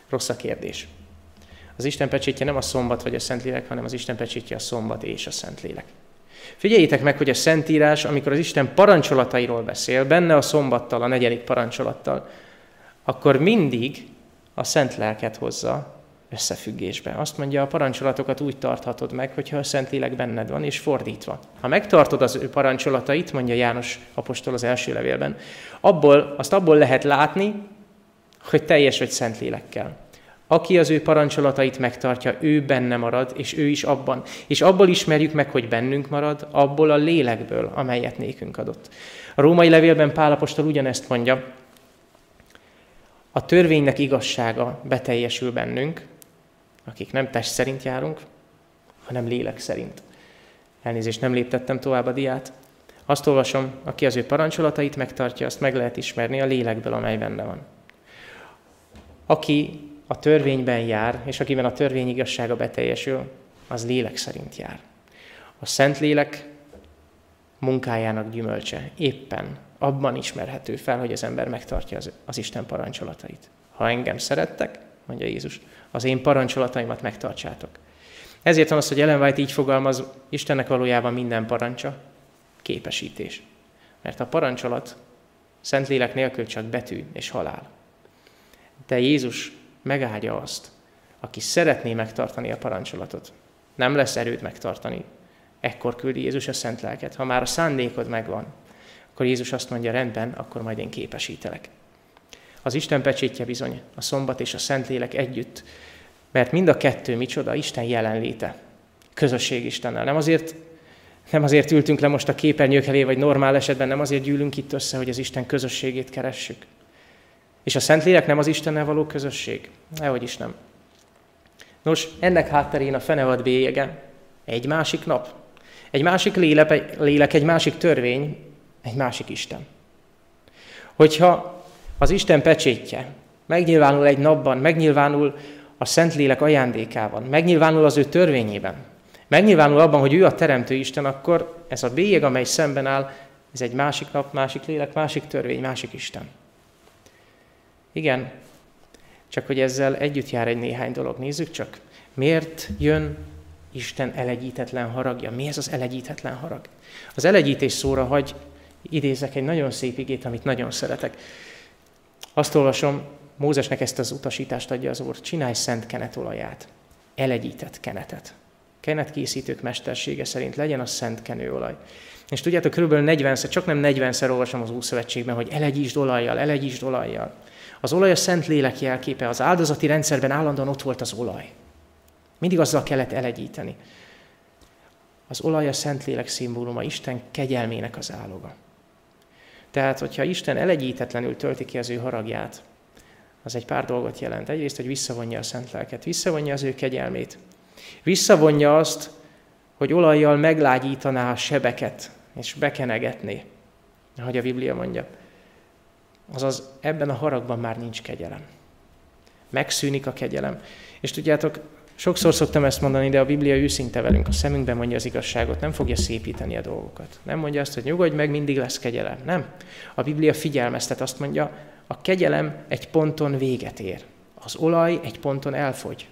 Rossz a kérdés. Az Isten pecsétje nem a szombat vagy a Szentlélek, hanem az Isten pecsétje a szombat és a Szentlélek. Figyeljétek meg, hogy a Szentírás, amikor az Isten parancsolatairól beszél, benne a szombattal, a negyedik parancsolattal, akkor mindig a Szent Lelket hozza összefüggésbe. Azt mondja, a parancsolatokat úgy tarthatod meg, hogyha a Szentlélek benned van, és fordítva. Ha megtartod az ő parancsolatait, mondja János apostol az első levélben, abból, azt abból lehet látni, hogy teljes vagy Szentlélekkel. Aki az ő parancsolatait megtartja, ő benne marad, és ő is abban. És abból ismerjük meg, hogy bennünk marad, abból a lélekből, amelyet nékünk adott. A római levélben Pál apostol ugyanezt mondja, a törvénynek igazsága beteljesül bennünk, akik nem test szerint járunk, hanem lélek szerint. Elnézést, nem léptettem tovább a diát. Azt olvasom, aki az ő parancsolatait megtartja, azt meg lehet ismerni a lélekből, amely benne van. Aki a törvényben jár, és akiben a törvény igazsága beteljesül, az lélek szerint jár. A Szentlélek munkájának gyümölcse éppen abban ismerhető fel, hogy az ember megtartja az, az Isten parancsolatait. Ha engem szerettek, mondja Jézus, az én parancsolataimat megtartsátok. Ezért van az, hogy Ellen White így fogalmaz, Istennek valójában minden parancsa képesítés. Mert a parancsolat Szentlélek nélkül csak betű és halál. De Jézus megáldja azt, aki szeretné megtartani a parancsolatot. Nem lesz erőd megtartani. Ekkor küldi Jézus a Szent Lelket. Ha már a szándékod megvan, akkor Jézus azt mondja, rendben, akkor majd én képesítelek. Az Isten pecsétje bizony, a szombat és a Szentlélek együtt, mert mind a kettő micsoda, Isten jelenléte, közösség Istennel. Nem azért, nem azért ültünk le most a képernyők elé, vagy normál esetben nem azért gyűlünk itt össze, hogy az Isten közösségét keressük. És a Szentlélek nem az Istennel való közösség? Nehogy is nem. Nos, ennek hátterén a fenevad bélyege egy másik nap, egy másik lélek, lélek, egy másik törvény, egy másik Isten. Hogyha az Isten pecsétje megnyilvánul egy napban, megnyilvánul a Szentlélek ajándékában, megnyilvánul az ő törvényében, megnyilvánul abban, hogy ő a teremtő Isten, akkor ez a bélyeg, amely szemben áll, ez egy másik nap, másik lélek, másik törvény, másik Isten. Igen, csak hogy ezzel együtt jár egy néhány dolog. Nézzük csak, miért jön Isten elegyítetlen haragja? Mi ez az elegyítetlen harag? Az elegyítés szóra hagy, idézek egy nagyon szép igét, amit nagyon szeretek. Azt olvasom, Mózesnek ezt az utasítást adja az Úr, csinálj szent kenetolaját, elegyített kenetet. Kenetkészítők mestersége szerint legyen a szent kenőolaj. És tudjátok, kb. negyvenszer, csak nem negyvenszer olvasom az Ószövetségben, hogy elegyítsd olajjal, elegyítsd olajjal. Az olaj a Szentlélek jelképe, az áldozati rendszerben állandóan ott volt az olaj. Mindig azzal kellett elegyíteni. Az olaj a Szentlélek szimbóluma, Isten kegyelmének az áloga. Tehát, hogyha Isten elegyítetlenül tölti ki az ő haragját, az egy pár dolgot jelent. Egyrészt, hogy visszavonja a Szentlelket, visszavonja az ő kegyelmét. Visszavonja azt, hogy olajjal meglágyítaná a sebeket, és bekenegetné, ahogy a Biblia mondja. Azaz ebben a haragban már nincs kegyelem. Megszűnik a kegyelem. És tudjátok, sokszor szoktam ezt mondani, de a Biblia őszinte velünk, a szemünkben mondja az igazságot, nem fogja szépíteni a dolgokat. Nem mondja azt, hogy nyugodj meg, mindig lesz kegyelem. Nem. A Biblia figyelmeztet, azt mondja, a kegyelem egy ponton véget ér. Az olaj egy ponton elfogy.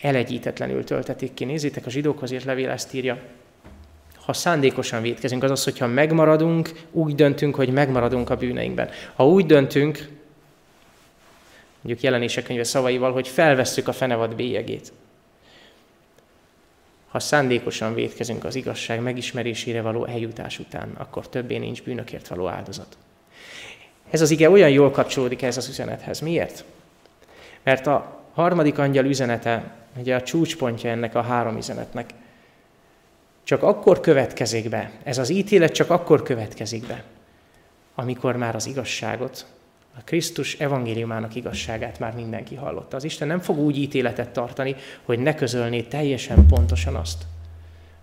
Elegyítetlenül töltetik ki. Nézzétek, a zsidókhoz írt levél ezt írja. Ha szándékosan vétkezünk, azaz, hogyha megmaradunk, úgy döntünk, hogy megmaradunk a bűneinkben. Ha úgy döntünk, mondjuk Jelenések könyve szavaival, hogy felvesszük a fenevad bélyegét. Ha szándékosan vétkezünk az igazság megismerésére való eljutás után, akkor többé nincs bűnökért való áldozat. Ez az ige olyan jól kapcsolódik ez az üzenethez. Miért? Mert a harmadik angyal üzenete, ugye a csúcspontja ennek a három üzenetnek, csak akkor következik be, ez az ítélet csak akkor következik be, amikor már az igazságot, a Krisztus evangéliumának igazságát már mindenki hallotta. Az Isten nem fog úgy ítéletet tartani, hogy ne közölné teljesen pontosan azt,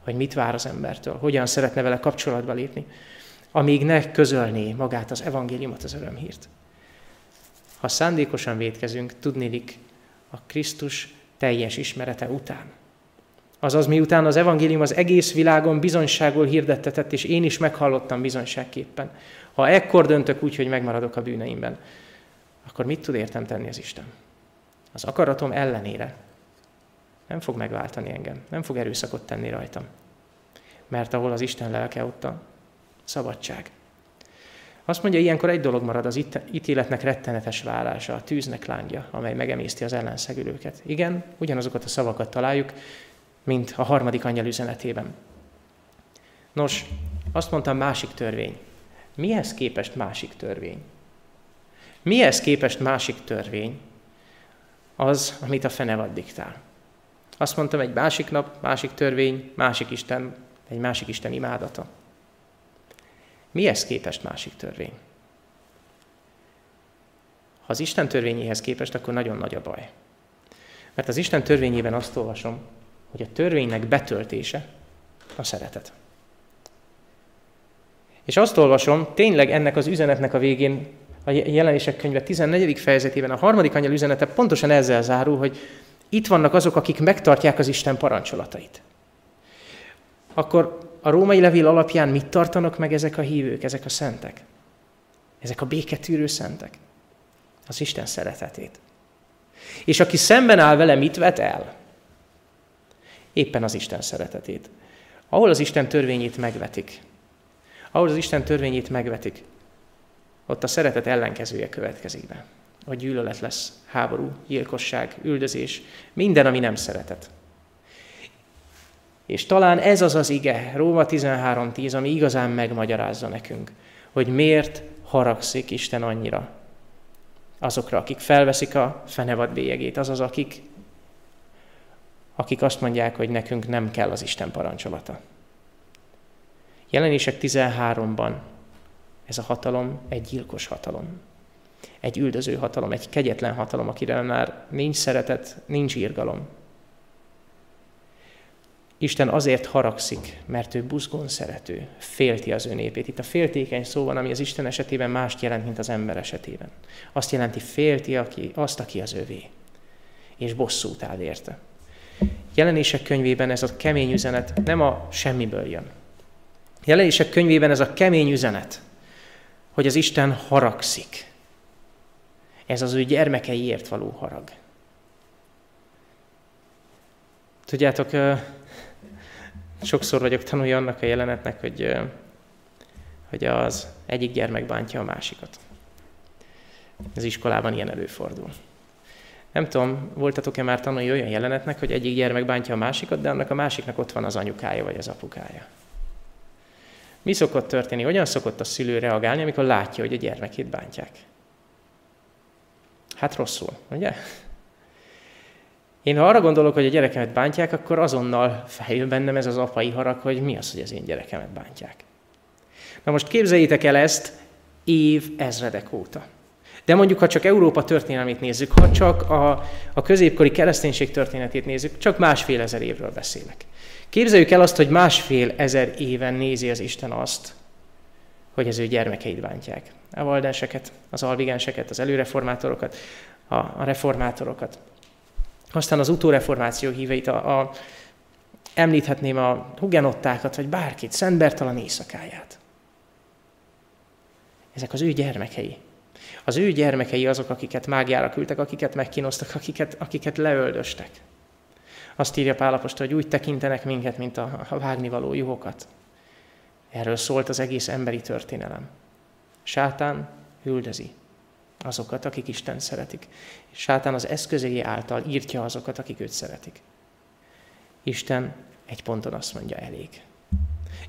hogy mit vár az embertől, hogyan szeretne vele kapcsolatba lépni, amíg ne közölné magát az evangéliumot, az örömhírt. Ha szándékosan vétkezünk, tudniillik a Krisztus teljes ismerete után. Azaz, miután az evangélium az egész világon bizonyságul hirdettetett, és én is meghallottam bizonyságképpen. Ha ekkor döntök úgy, hogy megmaradok a bűneimben, akkor mit tud értem tenni az Isten? Az akaratom ellenére nem fog megváltani engem, nem fog erőszakot tenni rajtam. Mert ahol az Isten lelke, ott a szabadság. Azt mondja, ilyenkor egy dolog marad, az itt, ítéletnek rettenetes válása, a tűznek lángja, amely megemészti az ellenszegülőket. Igen, ugyanazokat a szavakat találjuk, mint a harmadik angyal üzenetében. Nos, azt mondtam, másik törvény. Mihez képest másik törvény? Mihez képest másik törvény az, amit a fenevad diktál? Azt mondtam, egy másik nap, másik törvény, másik Isten, egy másik Isten imádata. Mihez képest másik törvény? Ha az Isten törvényéhez képest, akkor nagyon nagy a baj. Mert az Isten törvényében azt olvasom, hogy a törvénynek betöltése a szeretet. És azt olvasom, tényleg ennek az üzenetnek a végén, a Jelenések könyve tizennegyedik fejezetében a harmadik angyal üzenete pontosan ezzel zárul, hogy itt vannak azok, akik megtartják az Isten parancsolatait. Akkor a római levél alapján mit tartanak meg ezek a hívők, ezek a szentek? Ezek a béketűrő szentek? Az Isten szeretetét. És aki szemben áll vele, mit vet el? Éppen az Isten szeretetét. Ahol az Isten törvényét megvetik, ahol az Isten törvényét megvetik, ott a szeretet ellenkezője következik be. A gyűlölet lesz, háború, gyilkosság, üldözés, minden, ami nem szeretet. És talán ez az az ige, Róma tizenhárom tíz, ami igazán megmagyarázza nekünk, hogy miért haragszik Isten annyira azokra, akik felveszik a fenevad bélyegét, azaz akik, akik azt mondják, hogy nekünk nem kell az Isten parancsolata. Jelenések tizenháromban ez a hatalom egy gyilkos hatalom, egy üldöző hatalom, egy kegyetlen hatalom, akire már nincs szeretet, nincs irgalom. Isten azért haragszik, mert ő buzgón szerető, félti az ő népét. Itt a féltékeny szó van, ami az Isten esetében mást jelent, mint az ember esetében. Azt jelenti, félti aki, azt, aki az övé, és bosszút áll érte. Jelenések könyvében ez a kemény üzenet nem a semmiből jön. Jelenések könyvében ez a kemény üzenet, hogy az Isten haragszik. Ez az ő gyermekeiért való harag. Tudjátok, sokszor vagyok tanulja annak a jelenetnek, hogy, hogy az egyik gyermek bántja a másikat. Az iskolában ilyen előfordul. Nem tudom, voltatok-e már tanulni olyan jelenetnek, hogy egyik gyermek bántja a másikat, de annak a másiknak ott van az anyukája vagy az apukája. Mi szokott történni? Hogyan szokott a szülő reagálni, amikor látja, hogy a gyermekét bántják? Hát rosszul, ugye? Én ha arra gondolok, hogy a gyerekemet bántják, akkor azonnal feljön bennem ez az apai harag, hogy mi az, hogy az én gyerekemet bántják. Na most képzeljétek el ezt év ezredek óta. De mondjuk, ha csak Európa történelmét nézzük, ha csak a, a középkori kereszténység történetét nézzük, csak másfél ezer évről beszélek. Képzeljük el azt, hogy másfél ezer éven nézi az Isten azt, hogy az ő gyermekeit bántják. A valdenseket, az albigenseket, az előreformátorokat, a, a reformátorokat. Aztán az utóreformáció híveit, a, a, említhetném a hugenottákat, vagy bárkit, Szent Bertalan éjszakáját. Ezek az ő gyermekei. Az ő gyermekei azok, akiket mágiára küldtek, akiket megkínoztak, akiket, akiket leöldöstek. Azt írja Pál apostol, hogy úgy tekintenek minket, mint a, a vágnivaló juhokat. Erről szólt az egész emberi történelem. Sátán üldözi azokat, akik Isten szeretik. Sátán az eszközei által írtja azokat, akik őt szeretik. Isten egy ponton azt mondja, elég.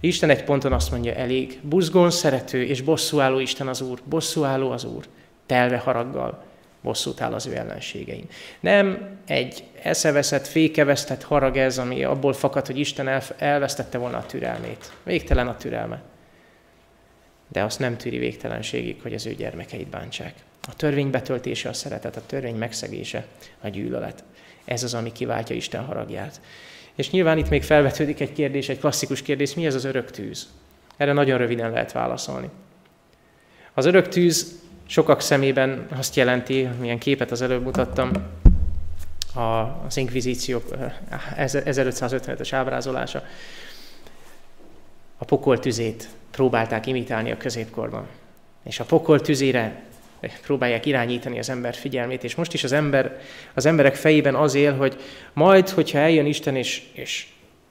Isten egy ponton azt mondja, elég. Buzgón szerető és bosszúálló Isten az Úr. Bosszúálló az Úr. Telve haraggal bosszút áll az ő ellenségein. Nem egy eszeveszett, fékevesztett harag ez, ami abból fakad, hogy Isten elvesztette volna a türelmét. Végtelen a türelme. De azt nem tűri végtelenségig, hogy az ő gyermekeit bántsák. A törvény betöltése a szeretet, a törvény megszegése a gyűlölet. Ez az, ami kiváltja Isten haragját. És nyilván itt még felvetődik egy kérdés, egy klasszikus kérdés, mi ez az örök tűz? Erre nagyon röviden lehet válaszolni. Az örök tűz Sokak szemében azt jelenti, milyen képet az előbb mutattam, az inkvizíció ezerötszázötvenötös ábrázolása. A pokol tüzét próbálták imitálni a középkorban. És a pokol tüzére próbálják irányítani az ember figyelmét, és most is az, ember, az emberek fejében az él, hogy majd, hogyha eljön Isten, és, és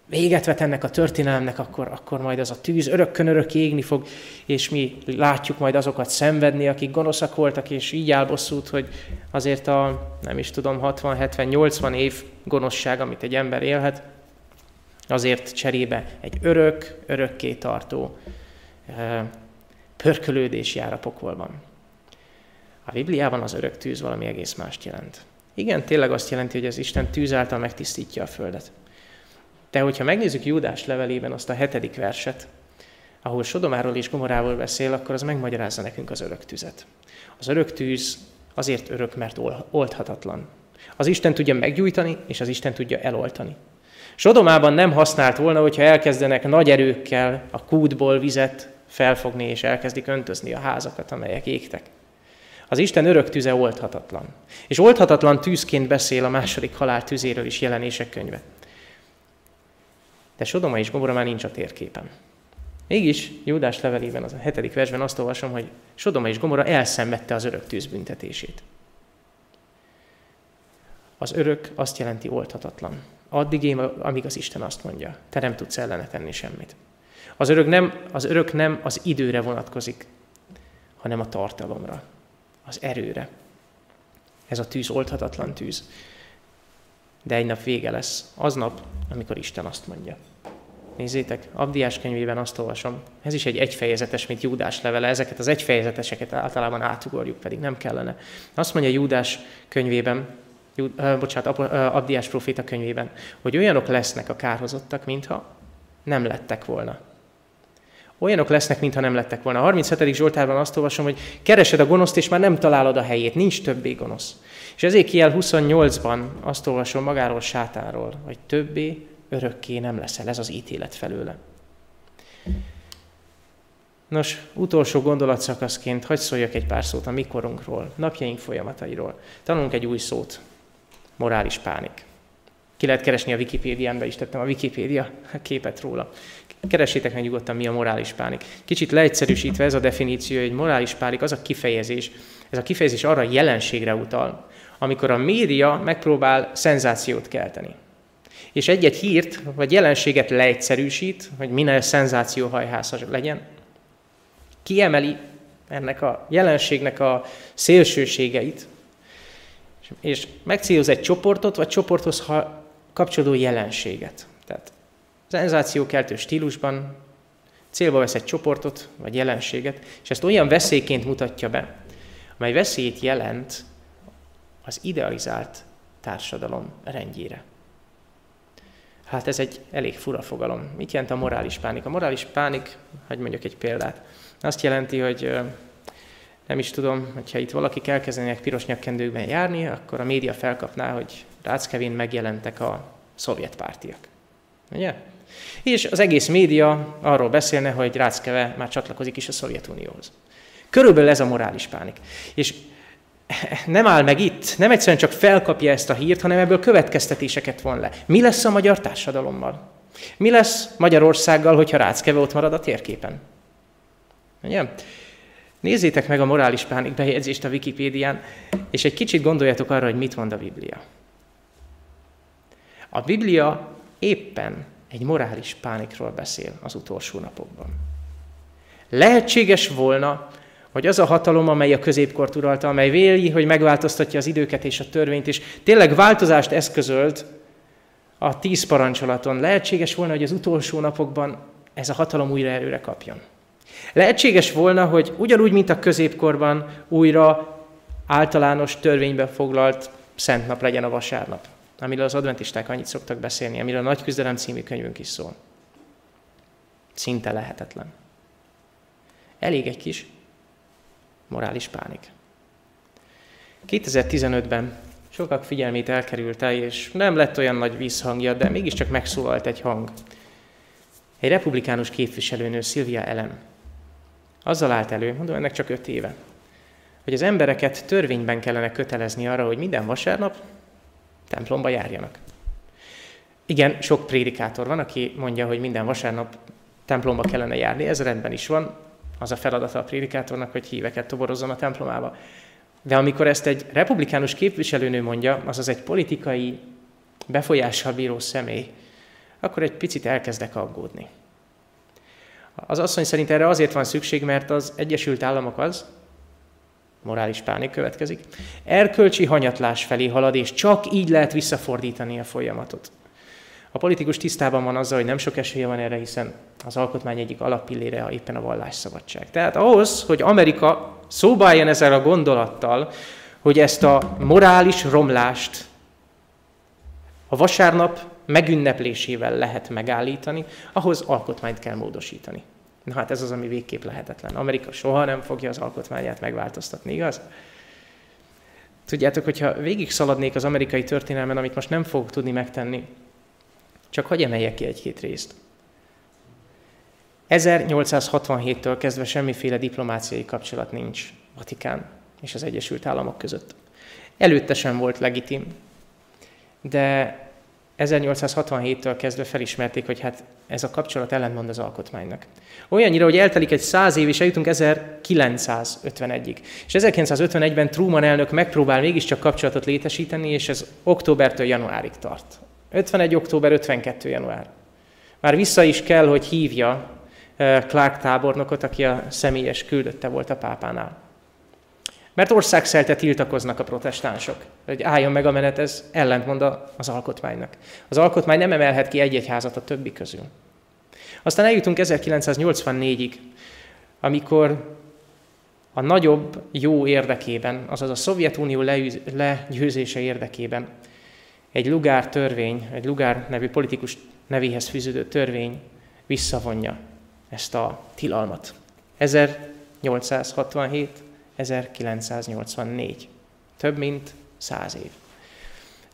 véget vet ennek a történelemnek, akkor, akkor majd az a tűz örökkön örök égni fog, és mi látjuk majd azokat szenvedni, akik gonoszak voltak, és így áll bosszút, hogy azért a, nem is tudom, hatvan-hetven-nyolcvan év gonoszság, amit egy ember élhet, azért cserébe egy örök, örökké tartó pörkölődés jár a pokolban. A Bibliában az örök tűz valami egész mást jelent. Igen, tényleg azt jelenti, hogy az Isten tűz által megtisztítja a földet. De hogyha megnézzük Júdás levelében azt a hetedik verset, ahol Sodomáról és Gomoráról beszél, akkor az megmagyarázza nekünk az örök tüzet. Az örök tűz azért örök, mert oldhatatlan. Az Isten tudja meggyújtani, és az Isten tudja eloltani. Sodomában nem használt volna, hogyha elkezdenek nagy erőkkel a kútból vizet felfogni, és elkezdik öntözni a házakat, amelyek égtek. Az Isten örök tüze oldhatatlan. És oldhatatlan tűzként beszél a második halál tüzéről is Jelenések könyve. De Sodoma és Gomorra már nincs a térképen. Mégis Júdás levelében, az a hetedik versben azt olvasom, hogy Sodoma és Gomorra elszenvedte az örök tűz büntetését. Az örök azt jelenti oldhatatlan. Addig én, amíg az Isten azt mondja, te nem tudsz ellene tenni semmit. Az örök nem az, örök nem az időre vonatkozik, hanem a tartalomra, az erőre. Ez a tűz oldhatatlan tűz. De egy nap vége lesz, aznap, amikor Isten azt mondja. Nézzétek, Abdiás könyvében azt olvasom, ez is egy egyfejezetes, mint Júdás levele, ezeket az egyfejezeteseket általában átugorjuk, pedig nem kellene. Azt mondja Júdás könyvében, Jú, ö, bocsánat, Abdiás proféta könyvében, hogy olyanok lesznek a kárhozottak, mintha nem lettek volna. Olyanok lesznek, mintha nem lettek volna. A harminchetedik Zsoltárban azt olvasom, hogy keresed a gonoszt, és már nem találod a helyét, nincs többé gonosz. És Ezékiel huszonnyolcban azt olvasom magáról, Sátánról, hogy többé örökké nem leszel, ez az ítélet felőle. Nos, utolsó gondolatszakaszként hadd szóljak egy pár szót a mikorunkról, napjaink folyamatairól. Tanulunk egy új szót, morális pánik. Ki lehet keresni a Wikipédián, be is tettem a Wikipédia képet róla. Keresétek meg nyugodtan, mi a morális pánik. Kicsit leegyszerűsítve ez a definíció, hogy morális pánik az a kifejezés, ez a kifejezés arra jelenségre utal, amikor a média megpróbál szenzációt kelteni. És egy-egy hírt, vagy jelenséget leegyszerűsít, hogy minél szenzációhajhász legyen, kiemeli ennek a jelenségnek a szélsőségeit, és megcéloz egy csoportot, vagy csoporthoz kapcsolódó jelenséget. Tehát szenzációkeltő stílusban célba vesz egy csoportot, vagy jelenséget, és ezt olyan veszélyként mutatja be, amely veszélyt jelent az idealizált társadalom rendjére. Hát ez egy elég fura fogalom. Mit jelent a morális pánik? A morális pánik, hogy mondjak egy példát, azt jelenti, hogy nem is tudom, hogyha itt valakik elkezdenek piros nyakkendőkben járni, akkor a média felkapná, hogy Ráckevén megjelentek a szovjetpártiak. Ugye? És az egész média arról beszélne, hogy Ráckeve már csatlakozik is a Szovjetunióhoz. Körülbelül ez a morális pánik. És nem áll meg itt, nem egyszerűen csak felkapja ezt a hírt, hanem ebből következtetéseket von le. Mi lesz a magyar társadalommal? Mi lesz Magyarországgal, hogyha Ráckeve ott marad a térképen? Ugye? Nézzétek meg a morális pánik bejegyzést a Wikipédián, és egy kicsit gondoljatok arra, hogy mit mond a Biblia. A Biblia éppen egy morális pánikról beszél az utolsó napokban. Lehetséges volna, hogy az a hatalom, amely a középkort uralta, amely véli, hogy megváltoztatja az időket és a törvényt, és tényleg változást eszközölt a tíz parancsolaton, lehetséges volna, hogy az utolsó napokban ez a hatalom újra erőre kapjon. Lehetséges volna, hogy ugyanúgy, mint a középkorban, újra általános törvényben foglalt szent nap legyen a vasárnap, amiről az adventisták annyit szoktak beszélni, amiről a Nagy Küzdelem című könyvünk is szól. Szinte lehetetlen. Elég egy kis morális pánik. kétezer-tizenötben sokak figyelmét elkerülte, és nem lett olyan nagy visszhangja, de mégiscsak megszólalt egy hang. Egy republikánus képviselőnő, Szilvia Ellen, azzal állt elő, mondom, ennek csak öt éve, hogy az embereket törvényben kellene kötelezni arra, hogy minden vasárnap templomba járjanak. Igen, sok prédikátor van, aki mondja, hogy minden vasárnap templomba kellene járni, ez rendben is van, az a feladata a prédikátornak, hogy híveket toborozzon a templomába. De amikor ezt egy republikánus képviselőnő mondja, azaz egy politikai befolyással bíró személy, akkor egy picit elkezdek aggódni. Az asszony szerint erre azért van szükség, mert az Egyesült Államok az, morális pánik következik, erkölcsi hanyatlás felé halad, és csak így lehet visszafordítani a folyamatot. A politikus tisztában van azzal, hogy nem sok esélye van erre, hiszen az alkotmány egyik alappillére éppen a vallásszabadság. Tehát ahhoz, hogy Amerika szóba álljon ezzel a gondolattal, hogy ezt a morális romlást a vasárnap megünneplésével lehet megállítani, ahhoz alkotmányt kell módosítani. Na hát ez az, ami végképp lehetetlen. Amerika soha nem fogja az alkotmányát megváltoztatni, igaz? Tudjátok, hogyha végig szaladnék az amerikai történelmen, amit most nem fogok tudni megtenni, csak hadd emeljek ki egy-két részt. ezernyolcszázhatvanhéttől kezdve semmiféle diplomáciai kapcsolat nincs Vatikán és az Egyesült Államok között. Előtte sem volt legitim, de ezernyolcszázhatvanhéttől kezdve felismerték, hogy hát ez a kapcsolat ellentmond az alkotmánynak. Olyannyira, hogy eltelik egy száz év, és eljutunk ezerkilencszázötvenegyig. És ezerkilencszázötvenegyben Truman elnök megpróbál mégiscsak kapcsolatot létesíteni, és ez októbertől januárig tart. ötvenegy október, ötvenkettő január. Már vissza is kell, hogy hívja Clark tábornokot, aki a személyes küldötte volt a pápánál. Mert országszerte tiltakoznak a protestánsok, hogy álljon meg a menet, ez ellentmond az alkotmánynak. Az alkotmány nem emelhet ki egy-egy házat a többi közül. Aztán eljutunk ezerkilencszáznyolcvannégyig, amikor a nagyobb jó érdekében, azaz a Szovjetunió legyőzése érdekében egy Lugár törvény, egy Lugár nevű politikus nevéhez fűződő törvény visszavonja ezt a tilalmat. ezernyolcszázhatvanhét ezerkilencszáznyolcvannégy. Több mint száz év.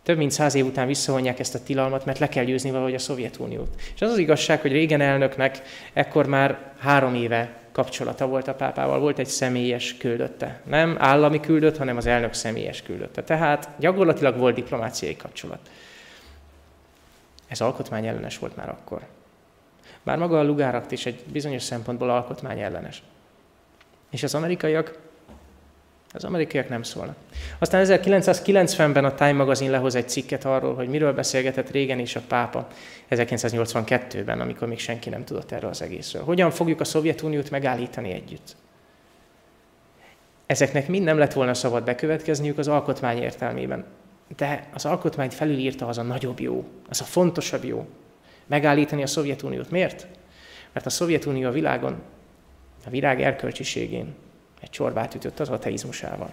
Több mint száz év után visszavonják ezt a tilalmat, mert le kell győzni valahogy a Szovjetuniót. És az az igazság, hogy Reagan elnöknek ekkor már három éve kapcsolata volt a pápával, volt egy személyes küldötte. Nem állami küldött, hanem az elnök személyes küldötte. Tehát gyakorlatilag volt diplomáciai kapcsolat. Ez alkotmányellenes volt már akkor. Bár maga a Lugár akt is egy bizonyos szempontból alkotmányellenes. És az amerikaiak, az amerikaiak nem szólnak. Aztán ezerkilencszázkilencvenben a Time magazin lehoz egy cikket arról, hogy miről beszélgetett Reagan és a pápa ezerkilencszáznyolcvankettőben, amikor még senki nem tudott erről az egészről. Hogyan fogjuk a Szovjetuniót megállítani együtt? Ezeknek mind nem lett volna szabad bekövetkezniük az alkotmány értelmében. De az alkotmányt felülírta az a nagyobb jó, az a fontosabb jó. Megállítani a Szovjetuniót. Miért? Mert a Szovjetunió a világon, a világ erkölcsiségén egy csorbát ütött az ateizmusával.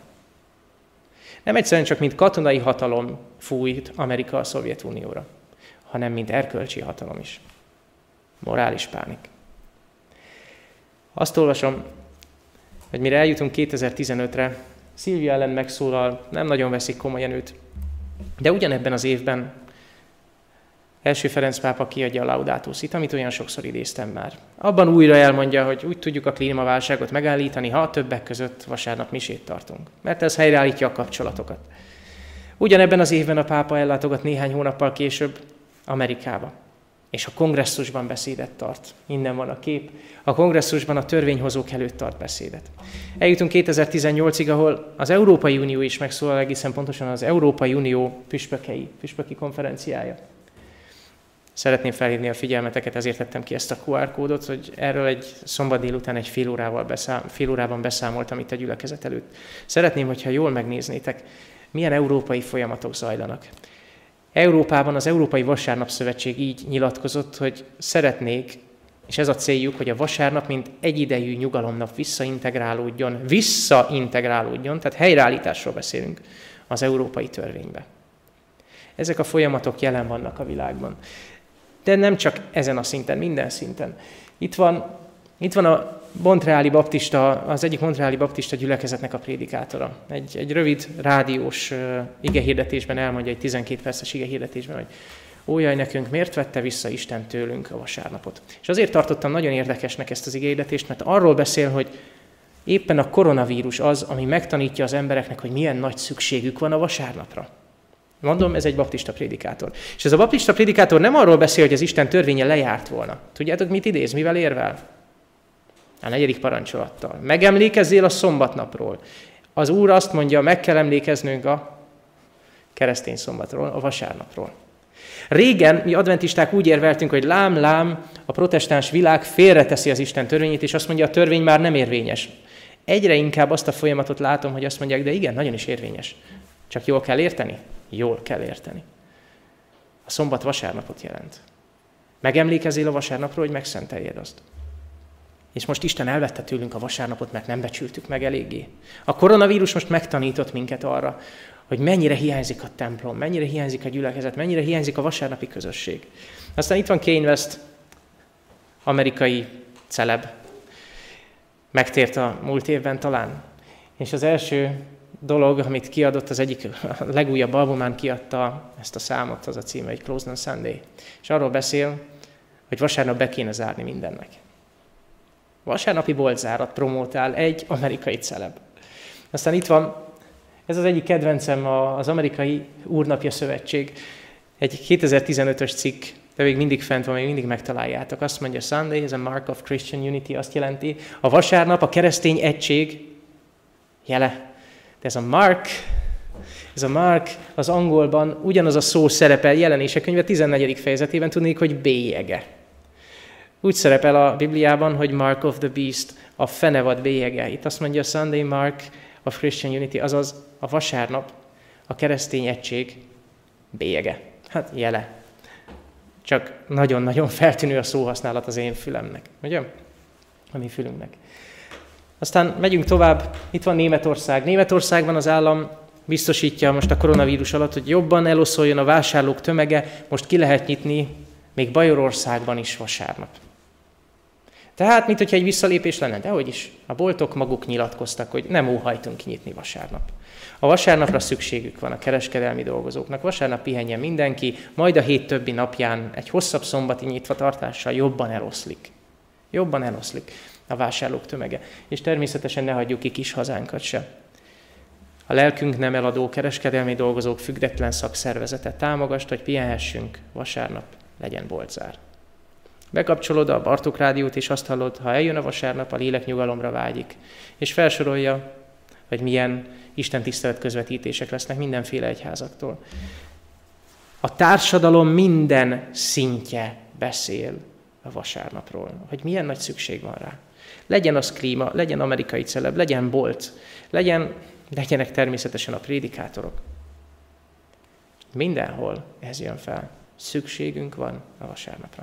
Nem egyszerűen csak mint katonai hatalom fújt Amerika a Szovjetunióra, hanem mint erkölcsi hatalom is. Morális pánik. Azt olvasom, hogy mire eljutunk kétezer-tizenötre, Szilvia ellen megszólal, nem nagyon veszik komolyan őt, de ugyanebben az évben Első Ferenc pápa kiadja a Laudato si't, amit olyan sokszor idéztem már. Abban újra elmondja, hogy úgy tudjuk a klímaválságot megállítani, ha a többek között vasárnap misét tartunk. Mert ez helyreállítja a kapcsolatokat. Ugyanebben az évben a pápa ellátogat néhány hónappal később Amerikába. És a kongresszusban beszédet tart. Innen van a kép. A kongresszusban a törvényhozók előtt tart beszédet. Eljutunk kétezer-tizennyolcig, ahol az Európai Unió is megszólal, egészen pontosan az Európai Unió püspökei, püspöki konferenciája. Szeretném felhívni a figyelmeteket, ezért tettem ki ezt a kú er kódot, hogy erről egy szombat délután egy fél, órával beszám, fél órában beszámoltam itt a gyülekezet előtt. Szeretném, hogyha jól megnéznétek, milyen európai folyamatok zajlanak. Európában az Európai Vasárnap Szövetség így nyilatkozott, hogy szeretnék, és ez a céljuk, hogy a vasárnap mint egyidejű nyugalomnap visszaintegrálódjon, visszaintegrálódjon, tehát helyreállításról beszélünk az európai törvénybe. Ezek a folyamatok jelen vannak a világban. De nem csak ezen a szinten, minden szinten. Itt van, itt van a montreáli baptista, az egyik montreáli baptista gyülekezetnek a prédikátora. Egy, egy rövid rádiós uh, igehirdetésben elmondja, egy tizenkét perces igehirdetésben, hogy ó, jaj, nekünk miért vette vissza Isten tőlünk a vasárnapot. És azért tartottam nagyon érdekesnek ezt az igehirdetést, mert arról beszél, hogy Éppen a koronavírus az, ami megtanítja az embereknek, hogy milyen nagy szükségük van a vasárnapra. Mondom, ez egy baptista prédikátor. És ez a baptista prédikátor nem arról beszél, hogy az Isten törvénye lejárt volna. Tudjátok, mit idéz, mivel érvel? A negyedik parancsolattal. Megemlékezzél a szombatnapról. Az Úr azt mondja, meg kell emlékeznünk a keresztény szombatról, a vasárnapról. Régen mi adventisták úgy érveltünk, hogy lám, lám, a protestáns világ félreteszi az Isten törvényét, és azt mondja, a törvény már nem érvényes. Egyre inkább azt a folyamatot látom, hogy azt mondják, de igen, nagyon is érvényes. Csak jól kell érteni? Jól kell érteni. A szombat vasárnapot jelent. Megemlékezél a vasárnapról, hogy megszenteljed azt. És most Isten elvette tőlünk a vasárnapot, mert nem becsültük meg eléggé. A koronavírus most megtanított minket arra, hogy mennyire hiányzik a templom, mennyire hiányzik a gyülekezet, mennyire hiányzik a vasárnapi közösség. Aztán itt van Kanye West, amerikai celeb. Megtért a múlt évben talán. És az első dolog, amit kiadott, az egyik a legújabb albumán kiadta ezt a számot, az a címe, egy Closed on Sunday. És arról beszél, hogy vasárnap be kéne zárni mindennek. Vasárnapi boltzárat promótál egy amerikai celeb. Aztán itt van, ez az egyik kedvencem, az Amerikai Úrnapja Szövetség. Egy kétezer-tizenötös cikk, de még mindig fent van, még mindig megtaláljátok. Azt mondja, Sunday is a mark of Christian unity, azt jelenti, a vasárnap a keresztény egység jele. De ez a mark, ez a mark az angolban ugyanaz a szó szerepel Jelenések könyve tizennegyedik fejezetében, tudnék, hogy bélyege. Úgy szerepel a Bibliában, hogy mark of the beast, a fenevad bélyege. Itt azt mondja, Sunday mark of Christian unity, azaz a vasárnap a keresztény egység bélyege. Hát jele. Csak nagyon-nagyon feltűnő a szóhasználat az én fülemnek. Ugye? A mi fülünknek. Aztán megyünk tovább. Itt van Németország. Németországban az állam biztosítja most a koronavírus alatt, hogy jobban eloszoljon a vásárlók tömege. Most ki lehet nyitni még Bajorországban is vasárnap. Tehát, mint hogyha egy visszalépés lenne. Dehogy is. A boltok maguk nyilatkoztak, hogy nem óhajtunk kinyitni vasárnap. A vasárnapra szükségük van a kereskedelmi dolgozóknak. Vasárnap pihenjen mindenki, majd a hét többi napján egy hosszabb szombati nyitvatartással jobban eloszlik. Jobban eloszlik a vásárlók tömege. És természetesen ne hagyjuk ki kis hazánkat se. A lelkünk nem eladó kereskedelmi dolgozók független szakszervezete támogast, hogy pihenhessünk, vasárnap legyen boltzár. Bekapcsolod a Bartók rádiót, és azt hallod, ha eljön a vasárnap, a lélek nyugalomra vágyik. És felsorolja, hogy milyen istentisztelet közvetítések lesznek mindenféle egyházaktól. A társadalom minden szintje beszél a vasárnapról, hogy milyen nagy szükség van rá. Legyen az klíma, legyen amerikai celeb, legyen bolt, legyen, legyenek természetesen a prédikátorok. Mindenhol ez jön fel. Szükségünk van a vasárnapra.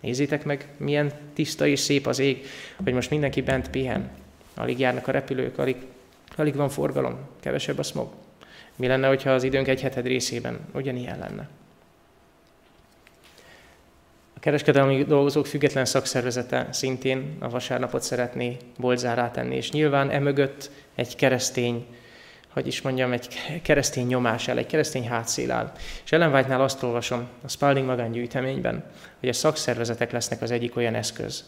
Nézzétek meg, milyen tiszta és szép az ég, hogy most mindenki bent pihen. Alig járnak a repülők, alig, alig van forgalom, kevesebb a smog. Mi lenne, hogyha az időnk egy heted részében ugyanilyen lenne? A kereskedelmi dolgozók független szakszervezete szintén a vasárnapot szeretné boltzárrá tenni, és nyilván emögött egy keresztény, hogy is mondjam, egy keresztény nyomás áll, egy keresztény hátszél áll. És Ellen White-nál azt olvasom a Spalding magángyűjteményben, hogy a szakszervezetek lesznek az egyik olyan eszköz,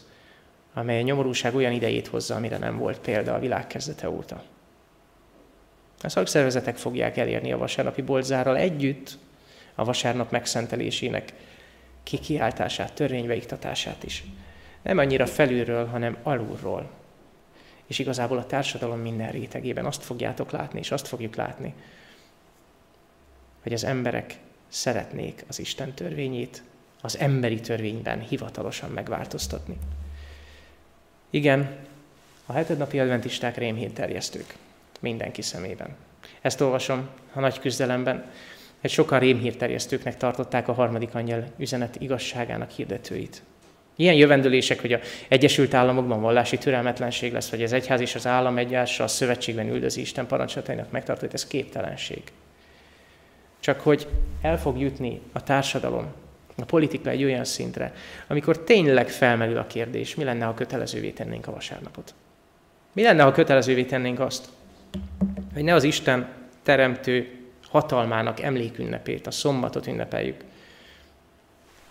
amely a nyomorúság olyan idejét hozza, amire nem volt példa a világ kezdete óta. A szakszervezetek fogják elérni a vasárnapi boltzárral együtt a vasárnap megszentelésének kikiáltását, törvénybeiktatását is. Nem annyira felülről, hanem alulról. És igazából a társadalom minden rétegében azt fogjátok látni, és azt fogjuk látni, hogy az emberek szeretnék az Isten törvényét az emberi törvényben hivatalosan megváltoztatni. Igen, a hetednapi adventisták rémhírterjesztők mindenki szemében. Ezt olvasom a nagy küzdelemben, hogy sokan rémhírterjesztőknek tartották a harmadik angyal üzenet igazságának hirdetőit. Ilyen jövendőlések, hogy az Egyesült Államokban vallási türelmetlenség lesz, vagy az egyház és az állam egyásra a szövetségben üldözi Isten parancsolatainak megtartóit, ez képtelenség. Csak hogy el fog jutni a társadalom, a politika egy olyan szintre, amikor tényleg felmerül a kérdés, mi lenne, ha kötelezővé tennénk a vasárnapot? Mi lenne, ha kötelezővé tennénk azt, hogy ne az Isten teremtő hatalmának emlékünnepét, a szombatot ünnepeljük,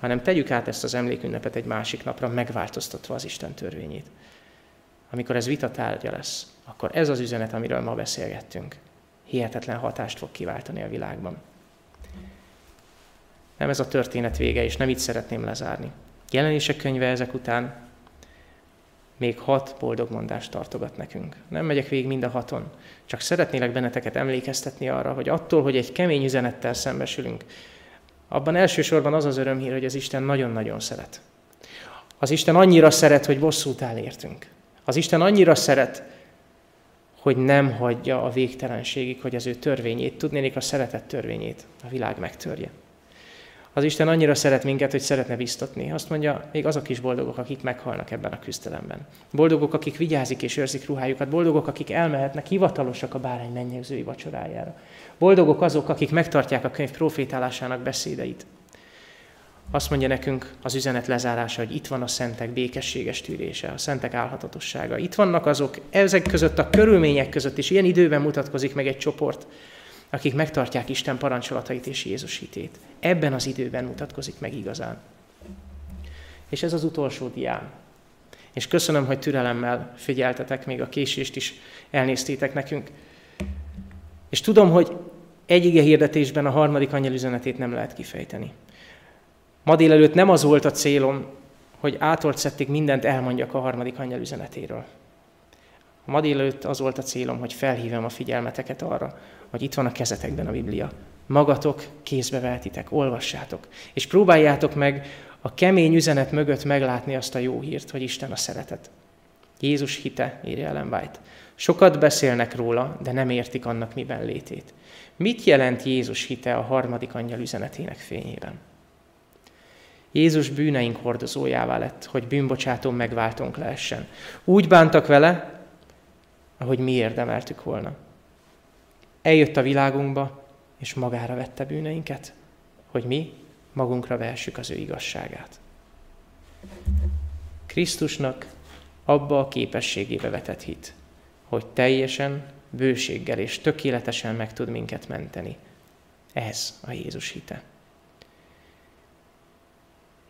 hanem tegyük át ezt az emlékünnepet egy másik napra, megváltoztatva az Isten törvényét. amikor ez vita tárgya lesz, akkor ez az üzenet, amiről ma beszélgettünk, hihetetlen hatást fog kiváltani a világban. Nem ez a történet vége, és nem itt szeretném lezárni. Jelenések könyve ezek után még hat boldog mondást tartogat nekünk. Nem megyek végig mind a haton, csak szeretnélek benneteket emlékeztetni arra, hogy attól, hogy egy kemény üzenettel szembesülünk, abban elsősorban az az örömhír, hogy az Isten nagyon-nagyon szeret. Az Isten annyira szeret, hogy bosszút áll értünk. Az Isten annyira szeret, hogy nem hagyja a végtelenségig, hogy az ő törvényét, tudnélik a szeretet törvényét, a világ megtörje. Az Isten annyira szeret minket, hogy szeretne biztatni. Azt mondja, még azok is boldogok, akik meghalnak ebben a küzdelemben. Boldogok, akik vigyázik és őrzik ruhájukat. Boldogok, akik elmehetnek, hivatalosak a bárány mennyegzői vacsorájára. Boldogok azok, akik megtartják a könyv profétálásának beszédeit. Azt mondja nekünk az üzenet lezárása, hogy itt van a szentek békességes tűrése, a szentek álhatatossága. Itt vannak azok, ezek között a körülmények között is ilyen időben mutatkozik meg egy csoport, akik megtartják Isten parancsolatait és Jézus hitét. Ebben az időben mutatkozik meg igazán. És ez az utolsó diám. És köszönöm, hogy türelemmel figyeltetek, még a késést is elnéztétek nekünk. És tudom, hogy egy ige hirdetésben a harmadik angyal üzenetét nem lehet kifejteni. Ma délelőtt nem az volt a célom, hogy átolt szettig mindent elmondjak a harmadik angyal üzenetéről. Ma délelőtt az volt a célom, hogy felhívjam a figyelmeteket arra, hogy itt van a kezetekben a Biblia. Magatok kézbe vehetitek, olvassátok, és próbáljátok meg a kemény üzenet mögött meglátni azt a jó hírt, hogy Isten a szeretet. Jézus hite, írja Ellen White. Sokat beszélnek róla, de nem értik annak miben létét. Mit jelent Jézus hite a harmadik angyal üzenetének fényében? Jézus bűneink hordozójává lett, hogy bűnbocsátón megváltónk lehessen. Úgy bántak vele, ahogy mi érdemeltük volna. Eljött a világunkba, és magára vette bűneinket, hogy mi magunkra vehessük az ő igazságát. Krisztusnak abba a képességébe vetett hit, hogy teljesen, bőséggel és tökéletesen meg tud minket menteni. Ez a Jézus hite.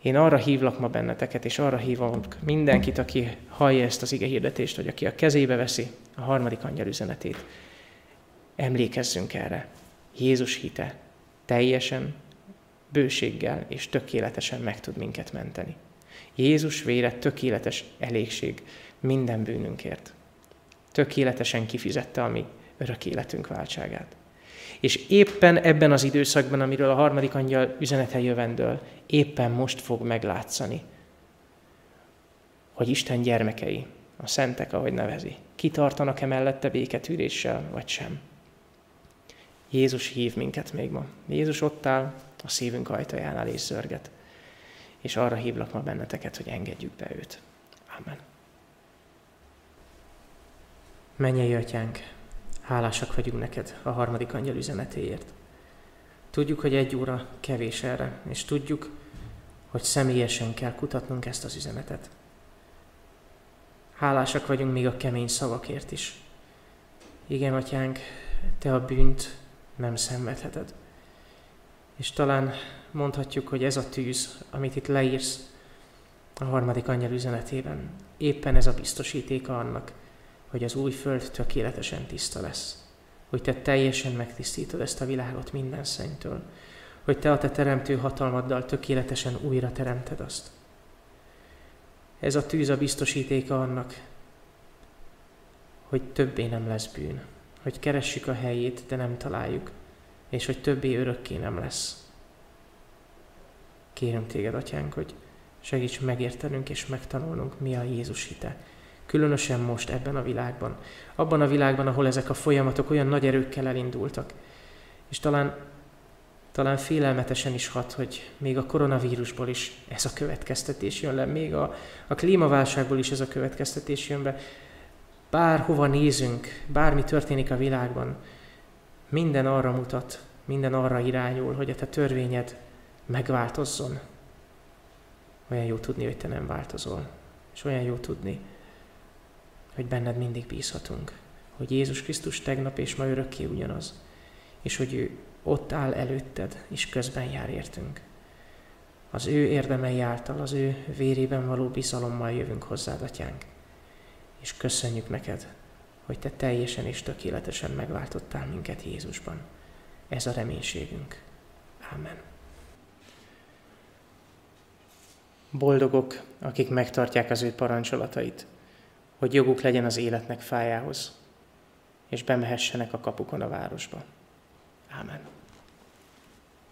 Én arra hívlak ma benneteket, és arra hívom mindenkit, aki hallja ezt az ige hirdetést, vagy aki a kezébe veszi a harmadik angyal üzenetét. Emlékezzünk erre. Jézus hite teljesen, bőséggel és tökéletesen meg tud minket menteni. Jézus vére tökéletes elégség minden bűnünkért. Tökéletesen kifizette a mi örök életünk váltságát. És éppen ebben az időszakban, amiről a harmadik angyal üzenete jövendől, éppen most fog meglátszani, hogy Isten gyermekei, a szentek, ahogy nevezi, kitartanak-e mellette béketűréssel, vagy sem. Jézus hív minket még ma. Jézus ott áll, a szívünk ajtajánál és zörget. És arra hívlak ma benneteket, hogy engedjük be őt. Amen. Mennyei Atyánk! Hálásak vagyunk neked a harmadik angyal üzenetéért. Tudjuk, hogy egy óra kevés erre, és tudjuk, hogy személyesen kell kutatnunk ezt az üzenetet. Hálásak vagyunk még a kemény szavakért is. Igen, Atyánk, te a bűnt nem szenvedheted. És talán mondhatjuk, hogy ez a tűz, amit itt leírsz a harmadik angyal üzenetében, éppen ez a biztosítéka annak, hogy az új föld tökéletesen tiszta lesz, hogy te teljesen megtisztítod ezt a világot minden szennytől, hogy te a te teremtő hatalmaddal tökéletesen újra teremted azt. Ez a tűz a biztosítéka annak, hogy többé nem lesz bűn, hogy keressük a helyét, de nem találjuk, és hogy többé örökké nem lesz. Kérem téged, Atyánk, hogy segíts megértenünk és megtanulnunk, mi a Jézus hite. Különösen most ebben a világban, abban a világban, ahol ezek a folyamatok olyan nagy erőkkel elindultak. És talán, talán félelmetesen is hat, hogy még a koronavírusból is ez a következtetés jön le, még a, a klímaválságból is ez a következtetés jön be. Bárhova nézünk, bármi történik a világban, minden arra mutat, minden arra irányul, hogy a te törvényed megváltozzon. Olyan jó tudni, hogy te nem változol, és olyan jó tudni, hogy benned mindig bízhatunk, hogy Jézus Krisztus tegnap és ma örökké ugyanaz, és hogy ő ott áll előtted, és közben jár értünk. Az ő érdemei által, az ő vérében való bizalommal jövünk hozzád, Atyánk, és köszönjük neked, hogy te teljesen és tökéletesen megváltottál minket Jézusban. Ez a reménységünk. Ámen. Boldogok, akik megtartják az ő parancsolatait, hogy joguk legyen az életnek fájához, és bemehessenek a kapukon a városba. Ámen.